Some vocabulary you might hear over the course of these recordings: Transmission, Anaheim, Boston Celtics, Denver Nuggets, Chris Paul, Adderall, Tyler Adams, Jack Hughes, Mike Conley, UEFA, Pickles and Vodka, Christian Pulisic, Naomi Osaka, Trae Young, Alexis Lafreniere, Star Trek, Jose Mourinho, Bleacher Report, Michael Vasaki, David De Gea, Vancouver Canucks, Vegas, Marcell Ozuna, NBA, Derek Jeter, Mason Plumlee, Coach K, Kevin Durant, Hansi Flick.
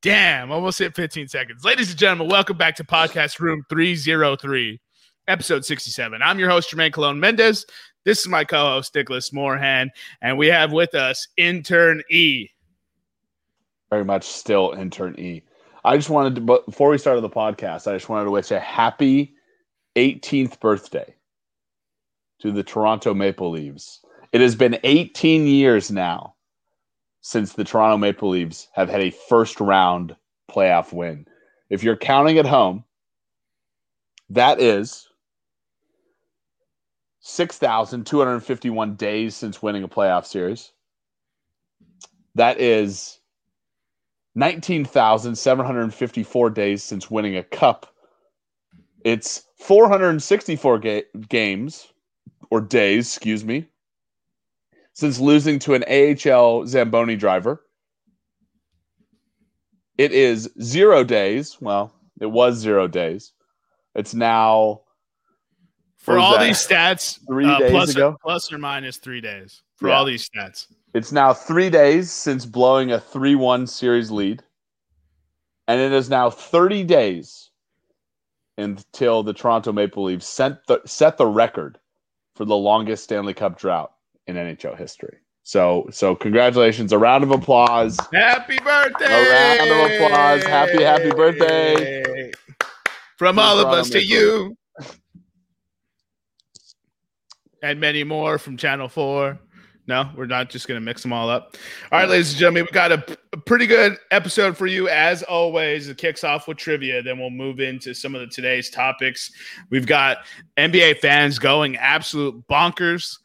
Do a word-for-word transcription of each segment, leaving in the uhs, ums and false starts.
Damn, almost hit fifteen seconds. Ladies and gentlemen, welcome back to Podcast Room three oh three, Episode sixty-seven. I'm your host, Jermaine Colon Mendez. This is my co-host, Nicholas Morhan, and we have with us Intern E. Very much still Intern E. I just wanted to, before we started the podcast, I just wanted to wish a happy eighteenth birthday to the Toronto Maple Leafs. It has been eighteen years now since the Toronto Maple Leafs have had a first-round playoff win. If you're counting at home, that is six thousand two hundred fifty-one days since winning a playoff series. That is nineteen thousand seven hundred fifty-four days since winning a cup. It's four hundred sixty-four ga- games, or days, excuse me, since losing to an A H L Zamboni driver. It is zero days. Well, it was zero days. It's now, for all that? these stats, three uh, days plus, ago? Or, plus or minus three days for yeah. all these stats. It's now three days since blowing a three one series lead. And it is now thirty days until the Toronto Maple Leafs set the, set the record for the longest Stanley Cup drought in N H L history. So, so congratulations. A round of applause. Happy birthday. A round of applause. Happy, happy birthday. Yay. From all of us to you. And many more from Channel four. No, we're not just going to mix them all up. All right, ladies and gentlemen, we've got a, a pretty good episode for you. As always, it kicks off with trivia. Then we'll move into some of the today's topics. We've got N B A fans going absolute bonkers.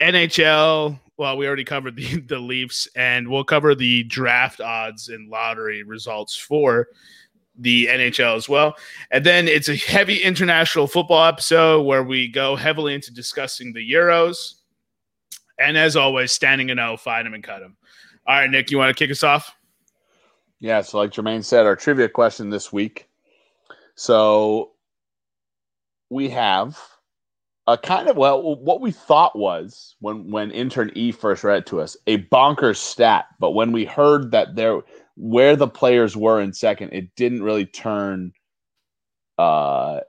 N H L, well, we already covered the, the Leafs, and we'll cover the draft odds and lottery results for the N H L as well. And then it's a heavy international football episode where we go heavily into discussing the Euros. And as always, standing and O, find them and cut them. All right, Nick, you want to kick us off? Yeah, so like Jermaine said, our trivia question this week. So we have a kind of, well, what we thought was, when, when Intern E first read it to us, a bonkers stat. But when we heard that there where the players were in second, it didn't really turn uh,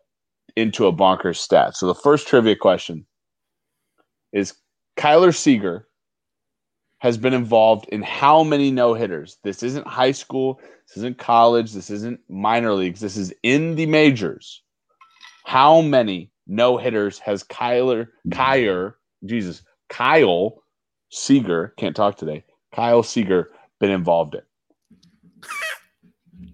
into a bonkers stat. So the first trivia question is, Kyle Seager has been involved in how many no-hitters? This isn't high school. This isn't college. This isn't minor leagues. This is in the majors. How many no-hitters has Kyler, Kyer, Jesus, Kyle Seager, can't talk today, Kyle Seager been involved in?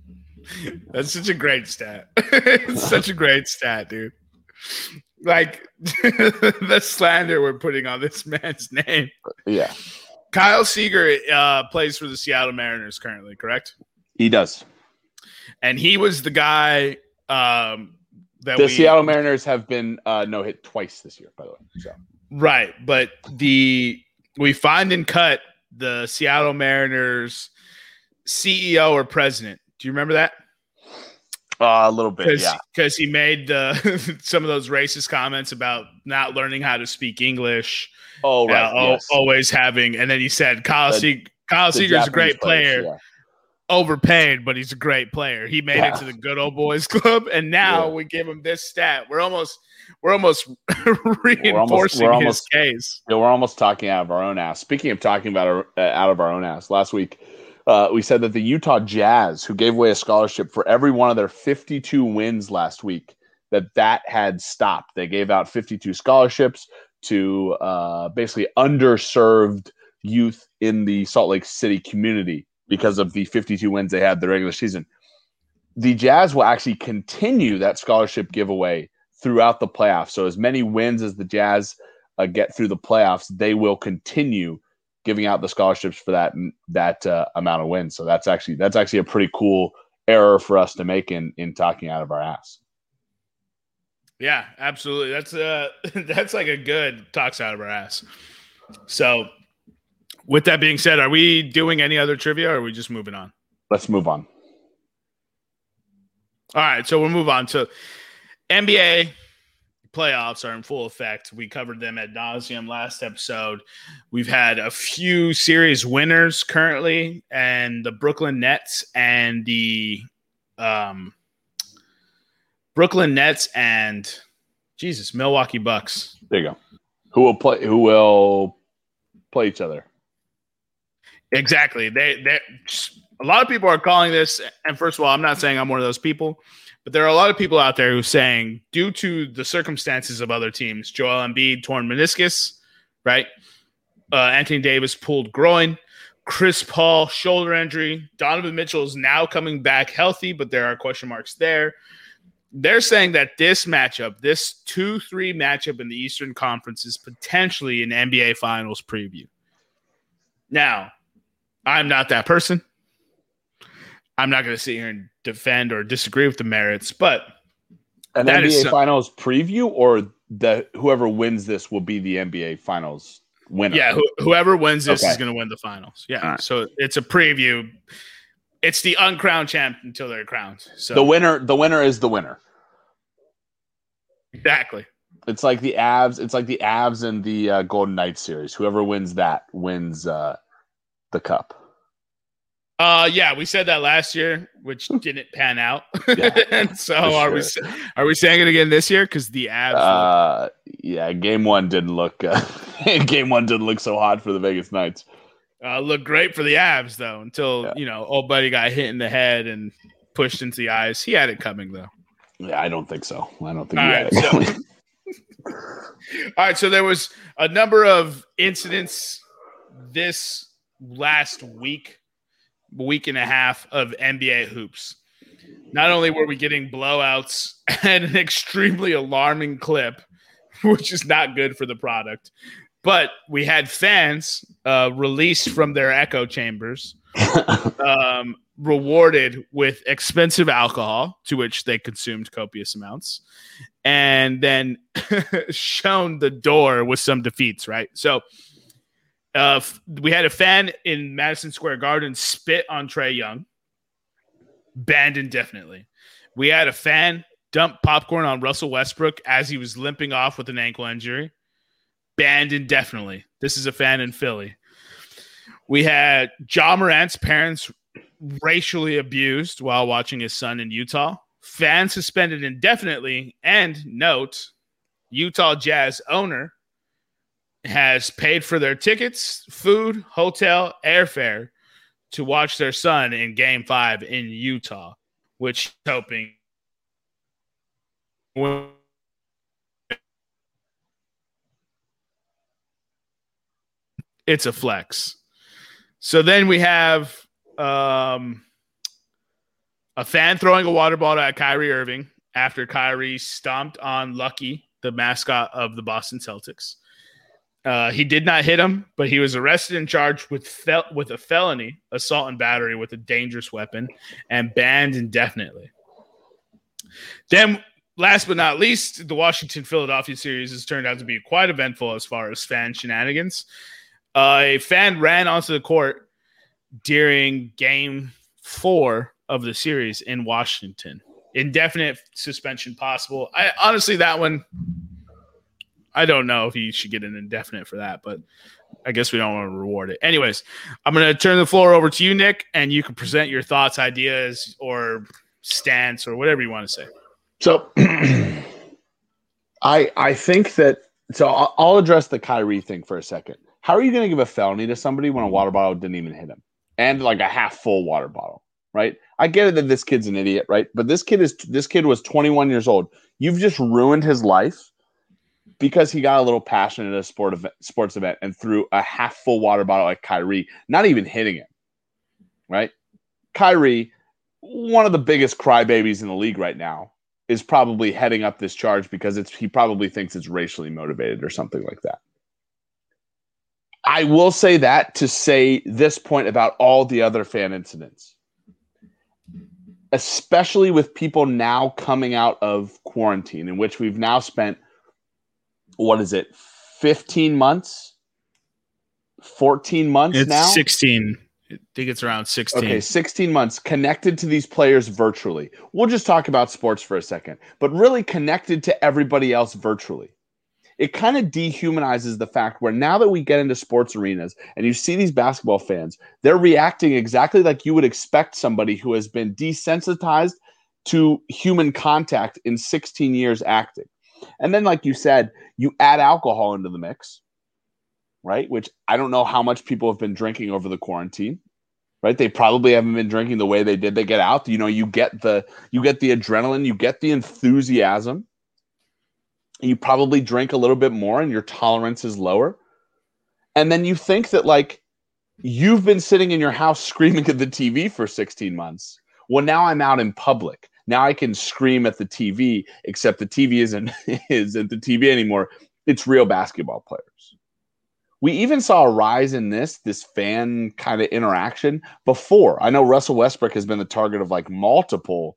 That's such a great stat. It's such a great stat, dude. Like the slander we're putting on this man's name. Yeah. Kyle Seager uh, plays for the Seattle Mariners currently, correct? He does. And he was the guy um, that the we, Seattle Mariners have been uh, no hit twice this year, by the way. So. Right. But the we find and cut the Seattle Mariners C E O or president. Do you remember that? Uh, a little bit, Cause, yeah. Because he made uh, some of those racist comments about not learning how to speak English. Oh, right. Uh, yes. Always having. And then he said, Kyle, the, Se- Kyle Seager's a great players, player. Yeah. Overpaid, but he's a great player. He made yeah. it to the good old boys club. And now yeah. we give him this stat. We're almost we're almost reinforcing we're almost, we're his almost, case. Yeah, we're almost talking out of our own ass. Speaking of talking about our, uh, out of our own ass, last week, Uh, we said that the Utah Jazz, who gave away a scholarship for every one of their fifty-two wins last week, that that had stopped. They gave out fifty-two scholarships to uh, basically underserved youth in the Salt Lake City community because of the fifty-two wins they had the regular season. The Jazz will actually continue that scholarship giveaway throughout the playoffs. So as many wins as the Jazz uh, get through the playoffs, they will continue giving out the scholarships for that that uh, amount of wins. So that's actually that's actually a pretty cool error for us to make in in talking out of our ass. Yeah, absolutely. That's uh that's like a good talks out of our ass. So with that being said, are we doing any other trivia or are we just moving on? Let's move on. All right, so we'll move on to N B A playoffs are in full effect. We covered them ad nauseum last episode. We've had a few series winners currently, and the Brooklyn Nets and the um, Brooklyn Nets and Jesus Milwaukee Bucks. There you go. Who will play? Who will play each other? Exactly. They they. A lot of people are calling this, and first of all, I'm not saying I'm one of those people, but there are a lot of people out there who are saying, due to the circumstances of other teams, Joel Embiid torn meniscus, right? Uh, Anthony Davis pulled groin, Chris Paul shoulder injury, Donovan Mitchell is now coming back healthy, but there are question marks there. They're saying that this matchup, this two three matchup in the Eastern Conference is potentially an N B A Finals preview. Now, I'm not that person. I'm not going to sit here and defend or disagree with the merits, but an N B A Finals preview, or the whoever wins this will be the N B A Finals winner. Yeah, wh- whoever wins this okay. is going to win the finals. Yeah, right. So it's a preview. It's the uncrowned champ until they're crowned. So the winner, the winner is the winner. Exactly. It's like the Avs. It's like the Avs and the uh, Golden Knights series. Whoever wins that wins uh, the cup. Uh, yeah, we said that last year, which didn't pan out. Yeah, and so are sure. we are we saying it again this year? Because the Avs. Uh, yeah, game one didn't look. Uh, game one didn't look so hot for the Vegas Knights. Uh, looked great for the Avs though, until yeah. you know old buddy got hit in the head and pushed into the eyes. He had it coming though. Yeah, I don't think so. I don't think. All, he right, had it coming. So, all right, so there was a number of incidents this last week. Week and a half of N B A hoops. Not only were we getting blowouts at an extremely alarming clip, which is not good for the product, but we had fans uh, released from their echo chambers, um, rewarded with expensive alcohol, to which they consumed copious amounts, and then shown the door with some defeats, right? So, Uh, we had a fan in Madison Square Garden spit on Trae Young, banned indefinitely. We had a fan dump popcorn on Russell Westbrook as he was limping off with an ankle injury, banned indefinitely. This is a fan in Philly. We had Ja Morant's parents racially abused while watching his son in Utah, fan suspended indefinitely, and note, Utah Jazz owner has paid for their tickets, food, hotel, airfare to watch their son in Game five in Utah, which hoping will it's a flex. So then we have um, a fan throwing a water bottle at Kyrie Irving after Kyrie stomped on Lucky, the mascot of the Boston Celtics. Uh, he did not hit him, but he was arrested and charged with fel- with a felony, assault and battery with a dangerous weapon, and banned indefinitely. Then, last but not least, the Washington-Philadelphia series has turned out to be quite eventful as far as fan shenanigans. Uh, a fan ran onto the court during Game four of the series in Washington. Indefinite suspension possible. I honestly, that one... I don't know if he should get an indefinite for that, but I guess we don't want to reward it. Anyways, I'm going to turn the floor over to you, Nick, and you can present your thoughts, ideas, or stance, or whatever you want to say. So I I think that – so I'll, I'll address the Kyrie thing for a second. How are you going to give a felony to somebody when a water bottle didn't even hit him? And like a half-full water bottle, right? I get it that this kid's an idiot, right? But this kid is this kid was twenty-one years old. You've just ruined his life. Because he got a little passionate at a sport event, sports event and threw a half-full water bottle at Kyrie, not even hitting him, right? Kyrie, one of the biggest crybabies in the league right now, is probably heading up this charge because it's he probably thinks it's racially motivated or something like that. I will say that to say this point about all the other fan incidents, especially with people now coming out of quarantine, in which we've now spent what is it, fifteen months, fourteen months it's now? It's sixteen. I think it's around sixteen. Okay, sixteen months connected to these players virtually. We'll just talk about sports for a second, but really connected to everybody else virtually. It kind of dehumanizes the fact where now that we get into sports arenas and you see these basketball fans, they're reacting exactly like you would expect somebody who has been desensitized to human contact in sixteen years acting. And then, like you said, you add alcohol into the mix, right? Which I don't know how much people have been drinking over the quarantine, right? They probably haven't been drinking the way they did. They get out, you know, you get the, you get the adrenaline, you get the enthusiasm. You probably drink a little bit more and your tolerance is lower. And then you think that, like, you've been sitting in your house screaming at the T V for sixteen months. Well, now I'm out in public. Now I can scream at the T V, except the T V isn't, isn't the T V anymore. It's real basketball players. We even saw a rise in this, this fan kind of interaction before. I know Russell Westbrook has been the target of, like, multiple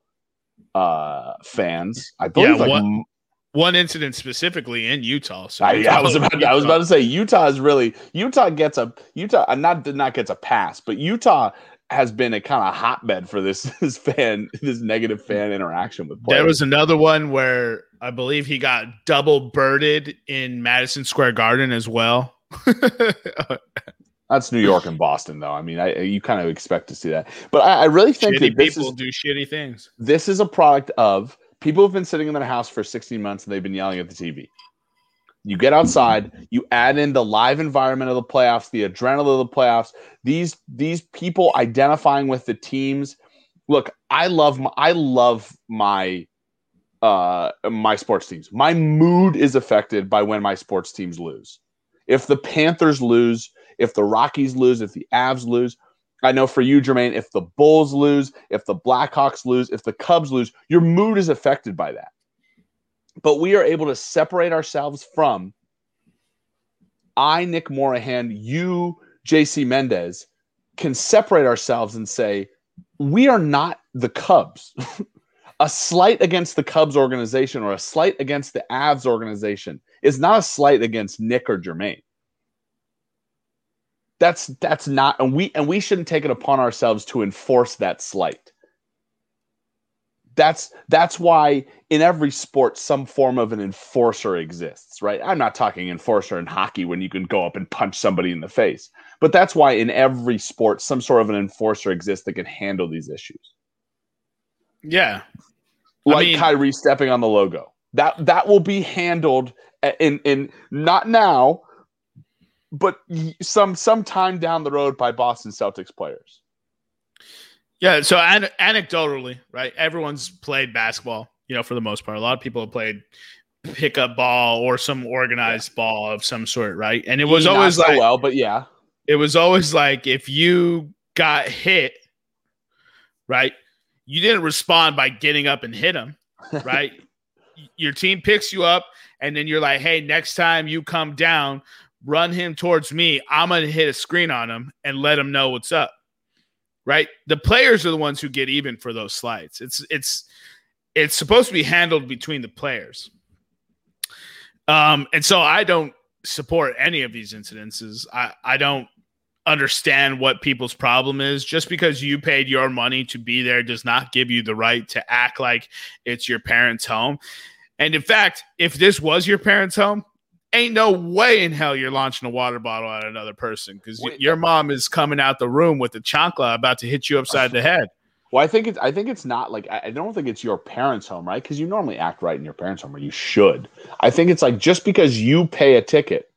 uh, fans. I believe yeah, like – One incident specifically in Utah. So I, I was about to, I was about to say Utah is really Utah gets a Utah not not gets a pass, but Utah has been a kind of hotbed for this this fan this negative fan interaction with players. There was another one where I believe he got double birded in Madison Square Garden as well. That's New York and Boston, though. I mean, I, you kind of expect to see that, but I, I really think shitty that this people is, do shitty things. This is a product of. People have been sitting in their house for sixteen months and they've been yelling at the T V. You get outside, you add in the live environment of the playoffs, the adrenaline of the playoffs, these these people identifying with the teams. Look, I love my, I love my uh, my sports teams. My mood is affected by when my sports teams lose. If the Panthers lose, if the Rockies lose, if the Avs lose, I know for you, Jermaine, if the Bulls lose, if the Blackhawks lose, if the Cubs lose, your mood is affected by that. But we are able to separate ourselves from I, Nick Morhan, you, J C Mendez, can separate ourselves and say, we are not the Cubs. A slight against the Cubs organization or a slight against the Avs organization is not a slight against Nick or Jermaine. That's that's not, and we and we shouldn't take it upon ourselves to enforce that slight. That's that's why in every sport some form of an enforcer exists, right? I'm not talking enforcer in hockey when you can go up and punch somebody in the face, but that's why in every sport some sort of an enforcer exists that can handle these issues. Yeah, like I mean, Kyrie stepping on the logo. That that will be handled in in not now. But some some time down the road by Boston Celtics players. Yeah, so an- anecdotally, right? Everyone's played basketball, you know, for the most part. A lot of people have played pickup ball or some organized yeah. ball of some sort, right? And it was Not always so like, well, but yeah, it was always like if you got hit, right? You didn't respond by getting up and hit him, right? Your team picks you up, and then you're like, "Hey, next time you come down." Run him towards me. I'm going to hit a screen on him and let him know what's up. Right? The players are the ones who get even for those slights. It's it's it's supposed to be handled between the players. Um, and so I don't support any of these incidences. I, I don't understand what people's problem is. Just because you paid your money to be there does not give you the right to act like it's your parents' home. And in fact, if this was your parents' home, ain't no way in hell you're launching a water bottle at another person because y- your mom is coming out the room with a chancla about to hit you upside the head. Well, I think it's I think it's not like I don't think it's your parents' home, right? Because you normally act right in your parents' home, or you should. I think it's like just because you pay a ticket,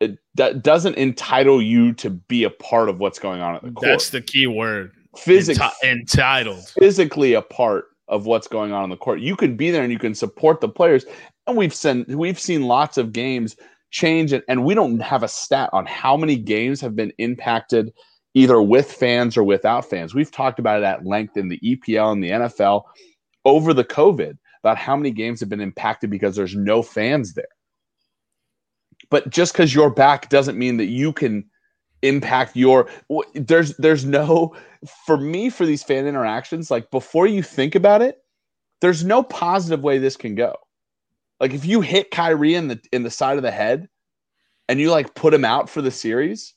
it d- doesn't entitle you to be a part of what's going on at the court. That's the key word. Physic- Enti- entitled. Physically a part of what's going on on the court. You can be there and you can support the players. And we've seen we've seen lots of games change, and, and we don't have a stat on how many games have been impacted either with fans or without fans. We've talked about it at length in the E P L and the N F L over the COVID about how many games have been impacted because there's no fans there. But just because you're back doesn't mean that you can impact your – there's there's no – for me, for these fan interactions, like before you think about it, there's no positive way this can go. Like if you hit Kyrie in the in the side of the head and you like put him out for the series,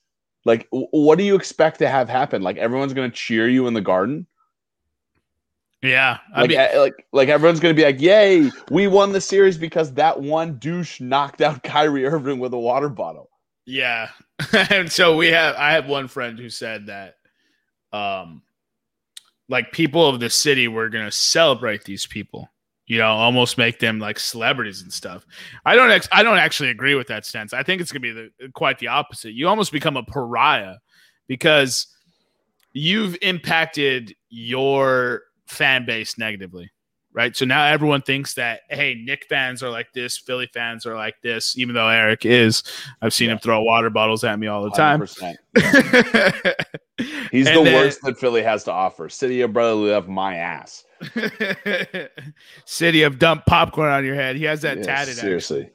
Like, what do you expect to have happen? Like, everyone's going to cheer you in the Garden? Yeah. I like, mean, like, like everyone's going to be like, yay, we won the series because that one douche knocked out Kyrie Irving with a water bottle. Yeah. And so we have, I have one friend who said that, um, like, people of the city were going to celebrate these people, you know, almost make them like celebrities and stuff. I don't, ex- I don't actually agree with that sense. I think it's going to be the, quite the opposite. You almost become a pariah because you've impacted your fan base negatively, right? So now everyone thinks that, hey, Nick fans are like this, Philly fans are like this, even though Eric is. I've seen yeah. him throw water bottles at me all the time. one hundred percent Yeah. He's and the then, worst that Philly has to offer. City of brotherly love, my ass. City of dump popcorn on your head. He has that yeah, tatted. Seriously.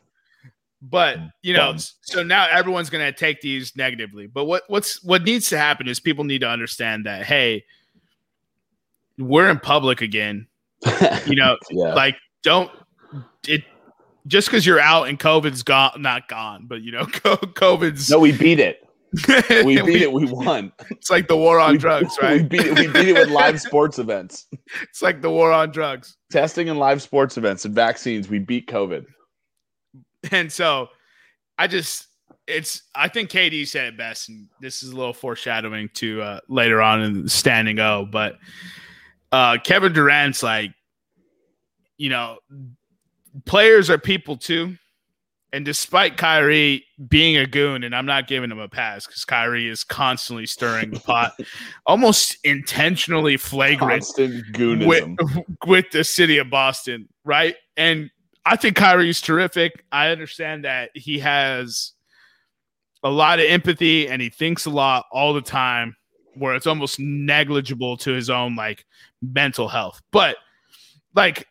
But, you know, Dumb. so now everyone's going to take these negatively. But what what's what needs to happen is people need to understand that, hey, we're in public again. You know, yeah. like don't it just because you're out and COVID's gone, not gone, but you know, COVID's no, we beat it. We beat we, it. We won. It's like the war on we, drugs, right? We beat it. We beat it with live sports events. It's like the war on drugs, testing and live sports events and vaccines. We beat COVID. And so, I just it's I think K D said it best, and this is a little foreshadowing to uh, later on in Standing O, but. Uh, Kevin Durant's like, you know, players are people too. And despite Kyrie being a goon, and I'm not giving him a pass because Kyrie is constantly stirring the pot, almost intentionally flagrant with, with the city of Boston, right? And I think Kyrie's terrific. I understand that he has a lot of empathy and he thinks a lot all the time, where it's almost negligible to his own like mental health. But like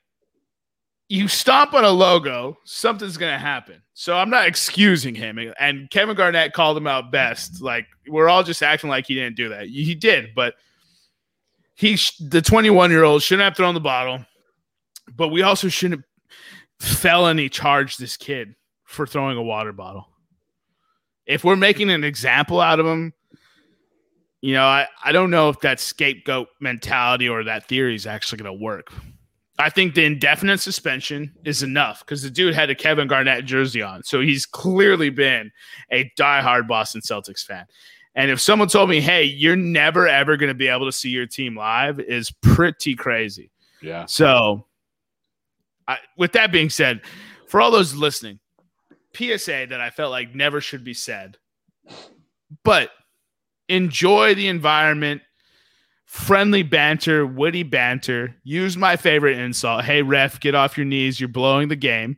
you stomp on a logo, something's going to happen. So I'm not excusing him. And Kevin Garnett called him out best. Like we're all just acting like he didn't do that. He did, but he, sh- the twenty-one year old shouldn't have thrown the bottle, but we also shouldn't felony charge this kid for throwing a water bottle. If we're making an example out of him, you know, I, I don't know if that scapegoat mentality or that theory is actually going to work. I think the indefinite suspension is enough because the dude had a Kevin Garnett jersey on. So he's clearly been a diehard Boston Celtics fan. And if someone told me, hey, you're never, ever going to be able to see your team live is pretty crazy. Yeah. So I, with that being said, for all those listening, P S A that I felt like never should be said, but enjoy the environment, friendly banter, witty banter. Use my favorite insult. Hey, ref, get off your knees. You're blowing the game.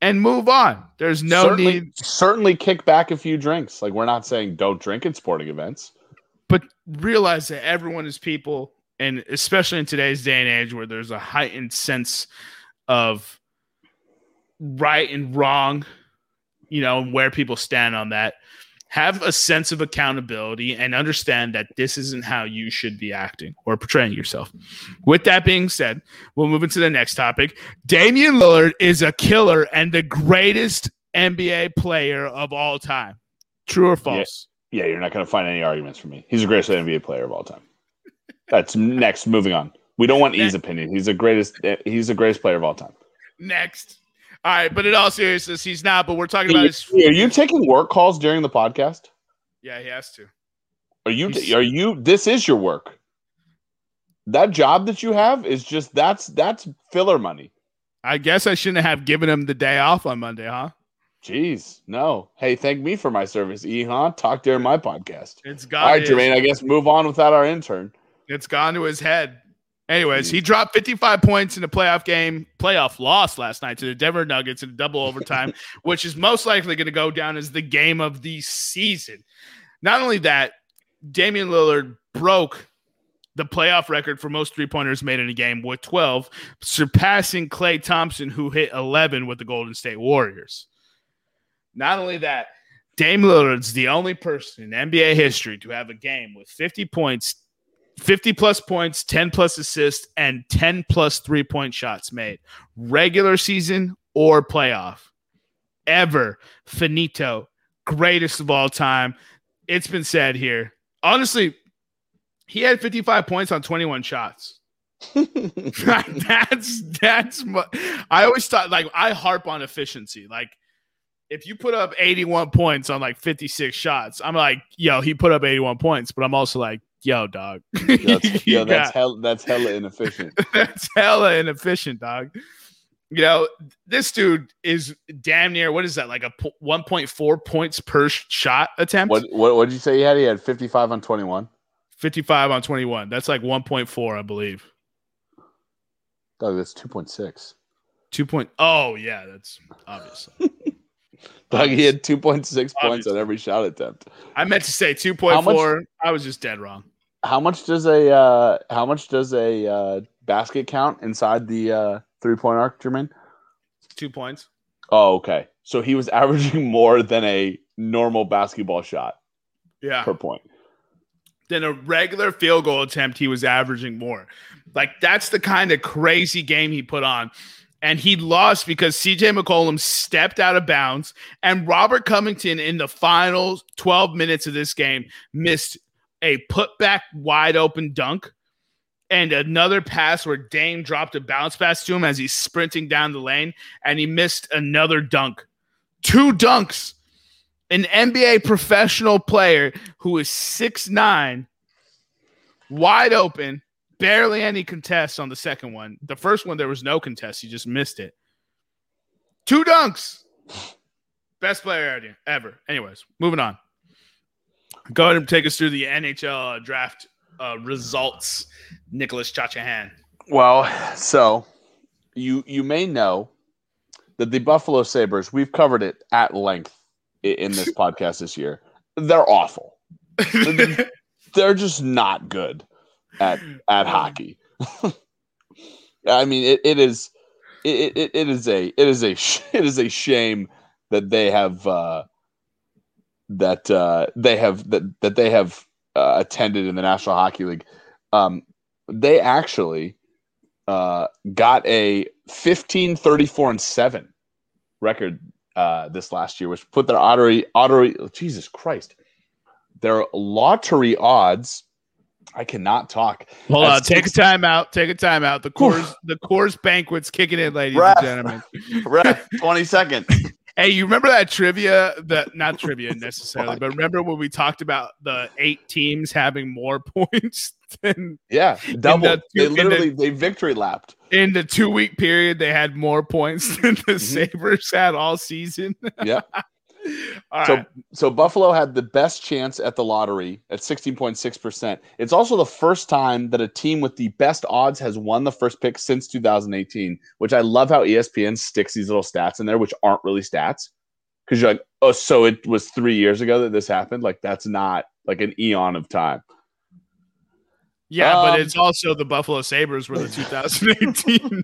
And move on. There's no certainly, need. Certainly kick back a few drinks. Like, we're not saying don't drink at sporting events. But realize that everyone is people, and especially in today's day and age where there's a heightened sense of right and wrong, you know, where people stand on that. Have a sense of accountability and understand that this isn't how you should be acting or portraying yourself. With that being said, we'll move into the next topic. Damian Lillard is a killer and the greatest N B A player of all time. True or false? Yeah, yeah, you're not going to find any arguments from me. He's the greatest N B A player of all time. That's next. Moving on. We don't want next. E's opinion. He's the greatest. He's the greatest player of all time. Next. All right, but in all seriousness, he's not, but we're talking about his... Are you taking work calls during the podcast? Yeah, he has to. Are you... He's... Are you? This is your work. That job that you have is just... That's that's filler money. I guess I shouldn't have given him the day off on Monday, huh? Jeez, no. Hey, thank me for my service, E, huh? Talk during my podcast. It's gone. All right, Jermaine, I guess move on without our intern. It's gone to his head. Anyways, he dropped fifty-five points in the playoff game, playoff loss last night to the Denver Nuggets in double overtime, which is most likely going to go down as the game of the season. Not only that, Damian Lillard broke the playoff record for most three-pointers made in a game with twelve, surpassing Klay Thompson, who hit eleven with the Golden State Warriors. Not only that, Dame Lillard's the only person in N B A history to have a game with fifty points, fifty plus points, ten plus assists, and ten plus three point shots made, regular season or playoff. Ever. Finito. Greatest of all time. it's been said here. Honestly, he had fifty-five points on twenty-one shots. that's that's what I always thought. Like, I harp on efficiency. Like, if you put up eighty-one points on like fifty-six shots, I'm like, yo, he put up eighty-one points, but I'm also like, yo, dog. That's, yo, that's hell. That's hella inefficient. That's hella inefficient, dog. You know, this dude is damn near, what is that, like a p- one point four points per sh- shot attempt? What what what did you say he had? He had fifty-five on twenty-one. fifty-five on twenty-one. That's like one point four, I believe. Oh, that's two point six. Two point. Oh, yeah, that's obviously. Like, he had two point six obviously. Points on every shot attempt. I meant to say two point four. Much, I was just dead wrong. How much does a uh, how much does a uh, basket count inside the uh, three-point arc, Jermaine? Two points. Oh, okay. So he was averaging more than a normal basketball shot. Yeah. Per point. Than a regular field goal attempt, he was averaging more. Like, that's the kind of crazy game he put on. And he lost because C J McCollum stepped out of bounds, and Robert Covington in the final twelve minutes of this game missed a putback wide open dunk and another pass where Dame dropped a bounce pass to him as he's sprinting down the lane, and he missed another dunk. Two dunks. An N B A professional player who is six nine, wide open, barely any contest on the second one. The first one, there was no contest. He just missed it. Two dunks. Best player ever. Anyways, moving on. Go ahead and take us through the N H L draft uh, results, Nicholas Chachahan. Well, so you you may know that the Buffalo Sabres, we've covered it at length in this podcast this year. They're awful. They're just not good at at hockey. I mean, it, it is it, it it is a it is a it is a shame that they have uh, that uh, they have that that they have uh, attended in the National Hockey League. Um, they actually uh, got a fifteen thirty-four and seven record Uh, this last year, which put their lottery, lottery, oh, Jesus Christ, their lottery odds. I cannot talk. Hold on, take t- a time out. Take a time out. The Coors, the Coors Banquet's kicking in, ladies Ref. and gentlemen. Ref, twenty seconds. Hey, you remember that trivia? That not trivia necessarily, but remember when we talked about the eight teams having more points than yeah, double. The two, they literally the, they victory lapped in the two week period. They had more points than the mm-hmm. Sabres had all season. Yeah. All so right. so Buffalo had the best chance at the lottery at sixteen point six percent. It's also the first time that a team with the best odds has won the first pick since two thousand eighteen, which I love how E S P N sticks these little stats in there, which aren't really stats. Because you're like, oh, so it was three years ago that this happened? Like, that's not like an eon of time. Yeah, um, but it's also the Buffalo Sabres were the two thousand eighteen.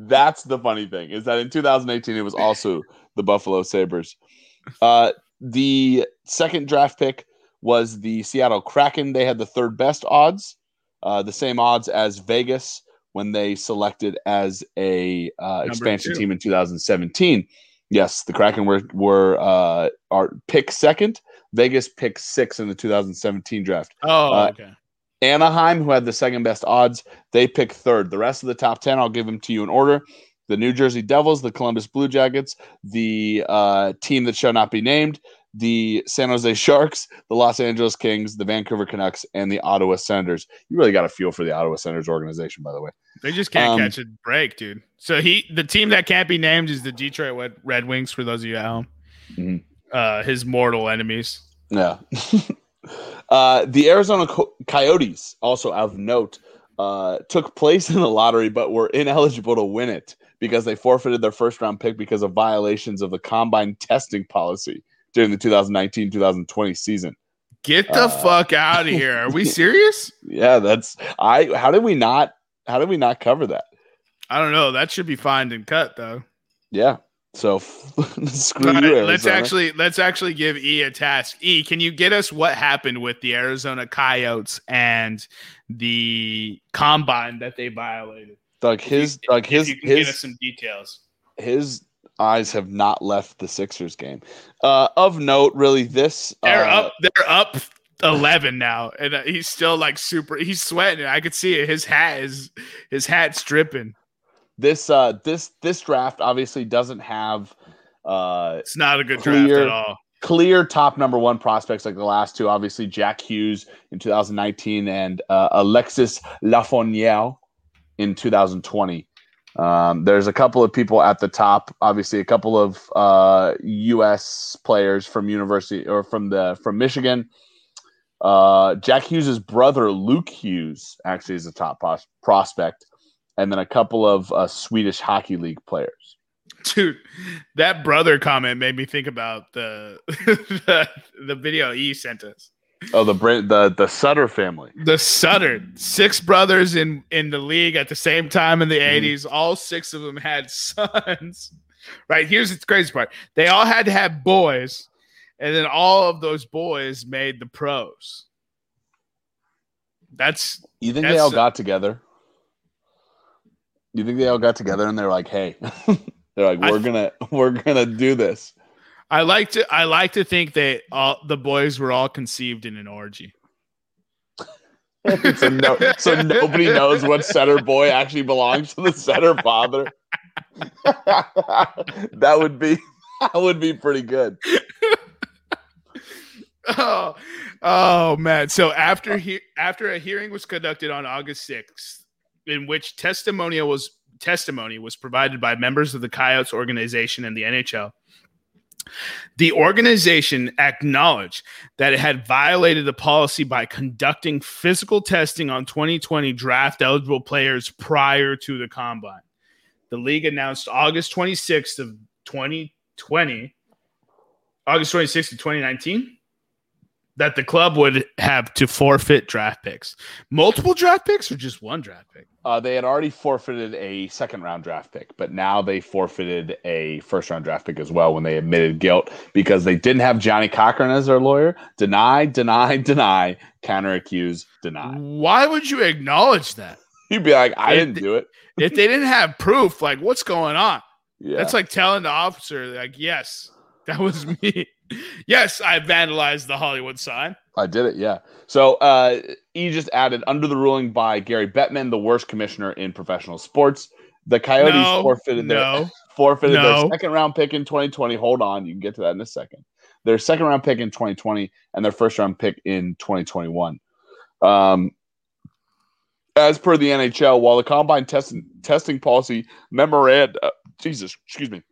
That's the funny thing, is that in two thousand eighteen, it was also the Buffalo Sabres. Uh, the second draft pick was the Seattle Kraken. They had the third best odds, uh, the same odds as Vegas when they selected as a uh, expansion team in two thousand seventeen. Yes, the Kraken were were uh, our pick second. Vegas picked sixth in the two thousand seventeen draft. Oh, uh, okay. Anaheim, who had the second best odds, they picked third. The rest of the top ten, I'll give them to you in order. The New Jersey Devils, the Columbus Blue Jackets, the uh, team that shall not be named, the San Jose Sharks, the Los Angeles Kings, the Vancouver Canucks, and the Ottawa Senators. You really got a feel for the Ottawa Senators organization, by the way. They just can't um, catch a break, dude. So he, the team that can't be named is the Detroit Red Wings, for those of you at home. Mm-hmm. Uh, his mortal enemies. Yeah. uh, the Arizona Co- Coyotes, also of note, uh, took place in the lottery but were ineligible to win it, because they forfeited their first-round pick because of violations of the combine testing policy during the two thousand nineteen two thousand twenty season. Get the uh, fuck out of here! Are we serious? Yeah, that's I. How did we not? How did we not cover that? I don't know. That should be fined and cut, though. Yeah. So screw right, you. Let's actually let's actually give E a task. E, can you get us what happened with the Arizona Coyotes and the combine that they violated? Like his, like his, his, some details. His eyes have not left the Sixers game. Uh, of note, really, this uh, they're up. They're up eleven now, and he's still like super. He's sweating. I could see it. His hat is his hat's dripping. This uh, this this draft obviously doesn't have. Uh, it's not a good clear, draft at all. Clear top number one prospects like the last two. Obviously, Jack Hughes in two thousand nineteen and uh, Alexis Lafreniere in two thousand twenty. Um, there's a couple of people at the top, obviously a couple of uh, U S players from university or from the from Michigan. Uh, Jack Hughes' brother, Luke Hughes, actually is a top pos- prospect. And then a couple of uh, Swedish Hockey League players. Dude, that brother comment made me think about the the, the video E sent us. Oh, the the the Sutter family. The Sutter. Six brothers in, in the league at the same time in the eighties. All six of them had sons. Right, here's the crazy part. They all had to have boys, and then all of those boys made the pros. That's You think that's, they all got together? You think they all got together and they're like, hey, they're like, we're gonna we're gonna do this. I like to I like to think that all the boys were all conceived in an orgy. so, no, so nobody knows what setter boy actually belongs to the setter father. that would be that would be pretty good. Oh, oh man. So after he after a hearing was conducted on August sixth, in which testimonial was testimony was provided by members of the Coyotes organization and the N H L. The organization acknowledged that it had violated the policy by conducting physical testing on twenty twenty draft-eligible players prior to the combine. The league announced August twenty-sixth of twenty twenty, August twenty-sixth of twenty nineteen, that the club would have to forfeit draft picks. Multiple draft picks or just one draft pick? Uh, they had already forfeited a second-round draft pick, but now they forfeited a first-round draft pick as well when they admitted guilt because they didn't have Johnny Cochran as their lawyer. Deny, deny, deny, counter-accuse, deny. Why would you acknowledge that? You'd be like, I if didn't they, do it. If they didn't have proof, like, what's going on? Yeah. That's like telling the officer, like, yes, that was me. Yes, I vandalized the Hollywood sign. I did it, yeah. So uh, he just added, under the ruling by Gary Bettman, the worst commissioner in professional sports, the Coyotes no, forfeited their no, forfeited no. their second-round pick in twenty twenty. Hold on, you can get to that in a second. Their second-round pick in twenty twenty and their first-round pick in twenty twenty-one. Um, as per the N H L, while the combine test- testing policy memorandum, uh, Jesus, excuse me,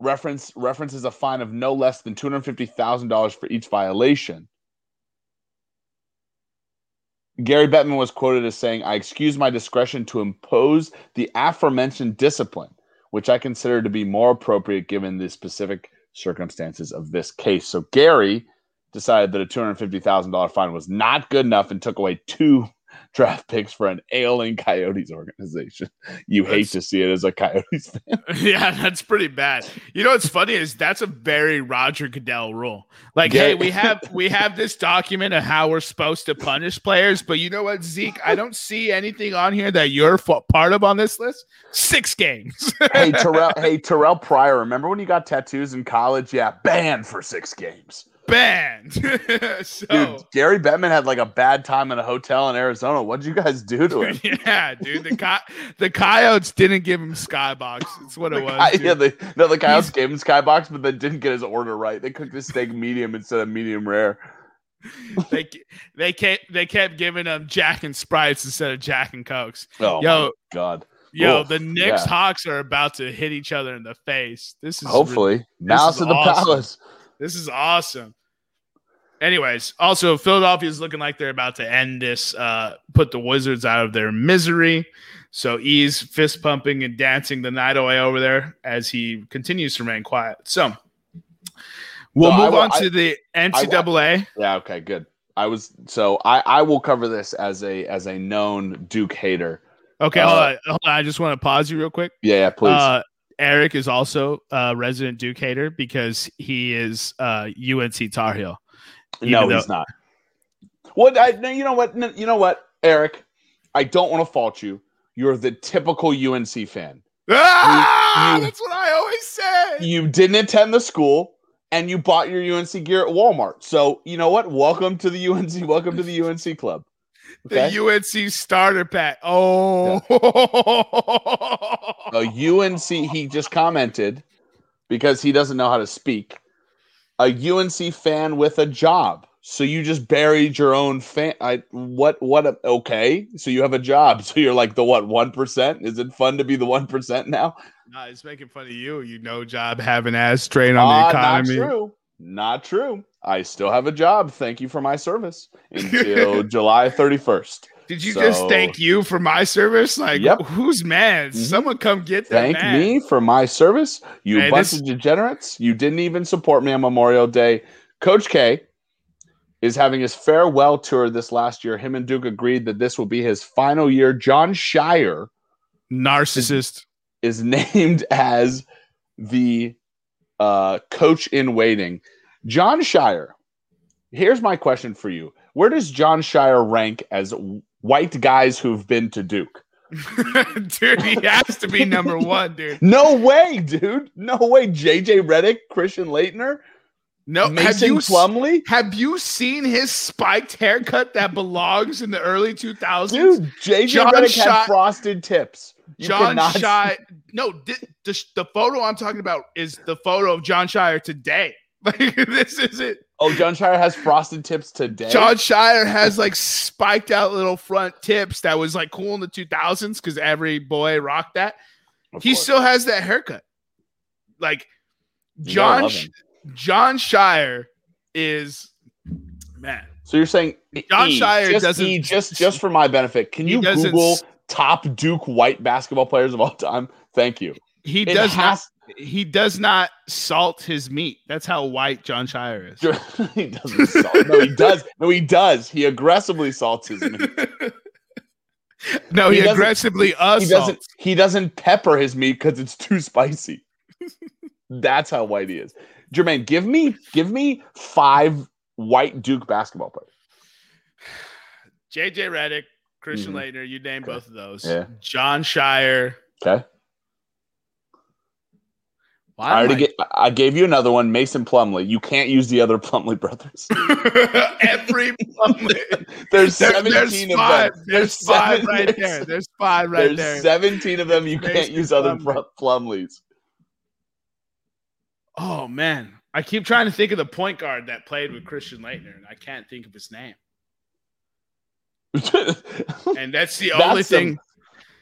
Reference references a fine of no less than two hundred fifty thousand dollars for each violation. Gary Bettman was quoted as saying, "I excuse my discretion to impose the aforementioned discipline, which I consider to be more appropriate given the specific circumstances of this case." So Gary decided that a two hundred fifty thousand dollars fine was not good enough and took away two draft picks for an ailing Coyotes organization. You that's, hate to see it as a Coyotes fan. Yeah, that's pretty bad. You know what's funny is that's a very Roger Goodell rule. Like, yeah. Hey, we have we have this document of how we're supposed to punish players, but you know what, Zeke? I don't see anything on here that you're part of on this list. Six games. hey, Terrell, hey, Terrell Pryor, remember when you got tattoos in college? Yeah, banned for six games. Banned. so, dude, Gary Bettman had like a bad time in a hotel in Arizona. What'd you guys do to him? Yeah, dude. The co- the Coyotes didn't give him Skybox. That's what it was. I, yeah, they, no, the Coyotes gave him Skybox, but they didn't get his order right. They cooked his steak medium instead of medium rare. they they kept they kept giving him Jack and Sprites instead of Jack and Cokes. Oh yo, my God. Yo, Oof, the Knicks yeah. Hawks are about to hit each other in the face. This is hopefully really, now to the awesome. Palace. This is awesome. Anyways, also Philadelphia is looking like they're about to end this, uh, put the Wizards out of their misery. So E's fist pumping and dancing the night away over there as he continues to remain quiet. So we'll no, move will, on I, to the N C double A. I, yeah, okay, good. I was so I, I will cover this as a as a known Duke hater. Okay, uh, hold on, hold on. I just want to pause you real quick. Yeah, yeah, please. Uh, Eric is also a resident Duke hater because he is uh, U N C Tar Heel. No, though- he's not. What? I, no, you know what? No, you know what, Eric? I don't want to fault you. You're the typical U N C fan. Ah, you, that's what I always say. You didn't attend the school, and you bought your U N C gear at Walmart. So, you know what? Welcome to the U N C. Welcome to the U N C club. Okay? The U N C starter pack. Oh. Yeah. A U N C, he just commented, because he doesn't know how to speak, a U N C fan with a job. So you just buried your own fan. I what what a, okay. So you have a job. So you're like the what one percent? Is it fun to be the one percent now? Nah, it's making fun of you. You no job, have an ass strain on uh, the economy. Not true. Not true. I still have a job. Thank you for my service until July thirty-first. Did you so, just thank you for my service? Like, yep. Who's mad? Someone come get that. Thank mad. me for my service. You Man, bunch this- of degenerates. You didn't even support me on Memorial Day. Coach K is having his farewell tour this last year. Him and Duke agreed that this will be his final year. John Shire, narcissist, is, is named as the uh, coach in waiting. John Shire, here's my question for you. Where does John Shire rank as white guys who've been to Duke? Dude, he has to be number one, dude. No way, dude. No way. J J. Redick, Christian Laettner, no, Mason have Plumlee. Have you seen his spiked haircut that belongs in the early two thousands? Dude, J J. Redick Shire, had frosted tips. You John Shire. No, th- th- the photo I'm talking about is the photo of John Shire today. Like, this is it. Oh, John Shire has frosted tips today. John Shire has like spiked out little front tips that was like cool in the two thousands because every boy rocked that. Of he course. Still has that haircut. Like John, John Shire is man. So you're saying John e, Shire just, doesn't e, just just for my benefit? Can you Google top Duke white basketball players of all time? Thank you. He it does has, not. He does not salt his meat. That's how white John Shire is. He doesn't salt. No, he does. No, he does. He aggressively salts his meat. No, he, he aggressively assaults. He doesn't, he doesn't pepper his meat because it's too spicy. That's how white he is. Jermaine, give me, give me five white Duke basketball players. J J. Redick, Christian mm-hmm. Laettner, you named okay. both of those. Yeah. John Shire. Okay. Why I already I... Get, I gave you another one, Mason Plumlee. You can't use the other Plumlee brothers. Every Plumlee. There's there, seventeen there's of five. them. There's, there's five seven, right there's, there. There's five right there's there. There's seventeen of them. You Mason can't use Plumlee. Other Plumlees. Oh, man. I keep trying to think of the point guard that played with Christian Laettner, and I can't think of his name. And that's the that's only thing. Some-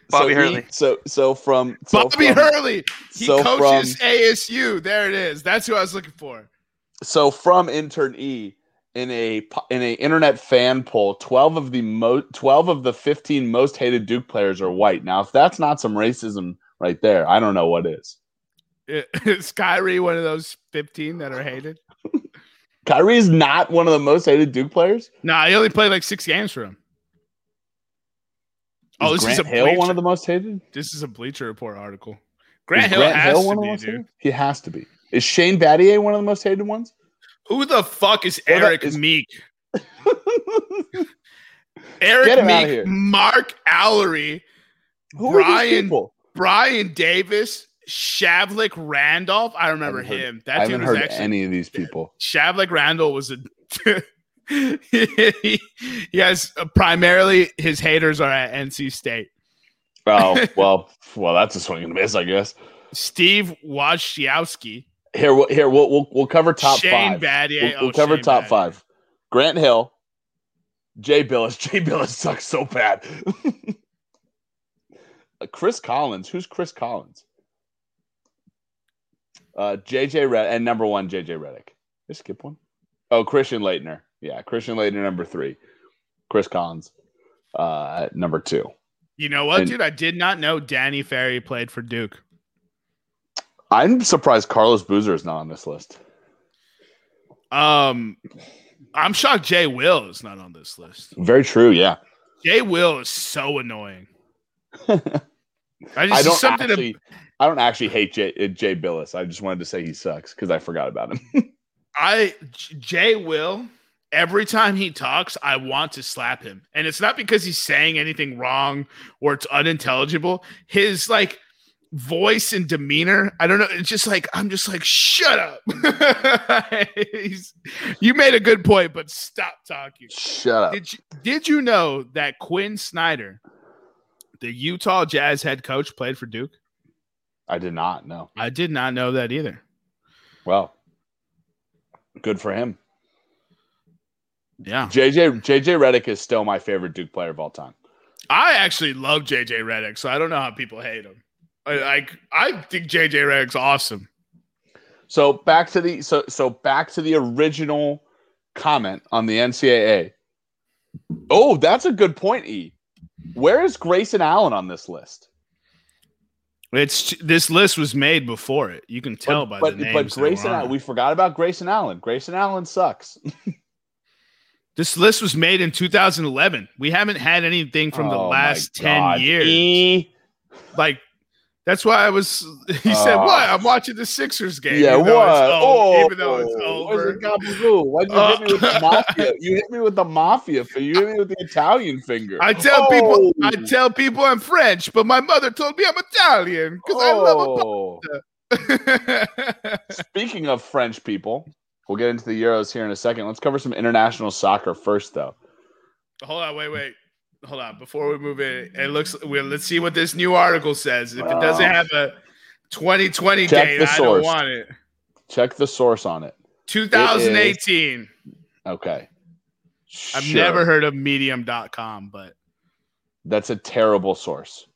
Bobby so Hurley. He, so so from so Bobby from, Hurley. He so coaches from, A S U. There it is. That's who I was looking for. So from Intern E, in a in a internet fan poll, twelve of the mo- twelve of the fifteen most hated Duke players are white. Now, if that's not some racism right there, I don't know what is. Is Kyrie one of those fifteen that are hated? Kyrie is not one of the most hated Duke players? No, nah, he only played like six games for him. Is oh, this Grant is a Hill bleacher. One of the most hated? This is a Bleacher Report article. Grant is Hill Grant has Hill to one be, of the most dude. Hated? He has to be. Is Shane Battier one of the most hated ones? Who the fuck is what Eric is... Meek? Eric Meek, Mark Allery, Who Brian, Brian Davis, Shavlik Randolph. I remember I him. Heard, that I haven't dude was heard actually, any of these people. Shavlik Randolph was a... he has uh, primarily his haters are at N C State. Oh well, well that's a swing and a miss, I guess. Steve Wojciechowski. Here, we'll, here we'll we'll, we'll cover top Shane five. Battier. We'll, we'll oh, cover Shane top Battier. Five. Grant Hill, Jay Billis. Jay Billis sucks so bad. uh, Chris Collins. Who's Chris Collins? Uh, J J Redick and number one J J Redick. Just skip one. Oh, Christian Laettner. Yeah, Christian Laettner, number three. Chris Collins, uh, number two. You know what, and, dude? I did not know Danny Ferry played for Duke. I'm surprised Carlos Boozer is not on this list. Um, I'm shocked Jay Will is not on this list. Very true, yeah. Jay Will is so annoying. I, just, I, don't something actually, to... I don't actually hate Jay, Jay Billis. I just wanted to say he sucks because I forgot about him. I Jay Will, every time he talks, I want to slap him. And it's not because he's saying anything wrong or it's unintelligible. His like voice and demeanor. I don't know. It's just like, I'm just like, shut up. You made a good point, but stop talking. Shut up. Did you, did you know that Quinn Snyder, the Utah Jazz head coach, played for Duke? I did not know. I did not know that either. Well, good for him. Yeah. J J J J Redick is still my favorite Duke player of all time. I actually love J J Redick, so I don't know how people hate him. Like, I think J J Redick's awesome. So back to the so so back to the original comment on the N C A A. Oh, that's a good point, E. Where is Grayson Allen on this list? It's this list was made before it. You can tell but, by but, the names. But Grayson Allen, we forgot about Grayson Allen. Grayson Allen sucks. This list was made in two thousand eleven. We haven't had anything from the oh last ten years. E. Like, that's why I was. He uh, said, "What? I'm watching the Sixers game." Yeah, what? Oh, even though it's over. Oh, oh, Why'd you uh, hit me with the mafia? You hit me with the mafia. You hit me with the Italian finger. I tell oh. people, I tell people I'm French, but my mother told me I'm Italian because oh. I love a pasta. Speaking of French people. We'll get into the Euros here in a second. Let's cover some international soccer first, though. Hold on, wait, wait. Hold on. Before we move in, it looks. Well, let's see what this new article says. If it doesn't have a twenty twenty date, I don't want it. Check the source on it. twenty eighteen. It is... Okay. Sure. I've never heard of medium dot com, but that's a terrible source.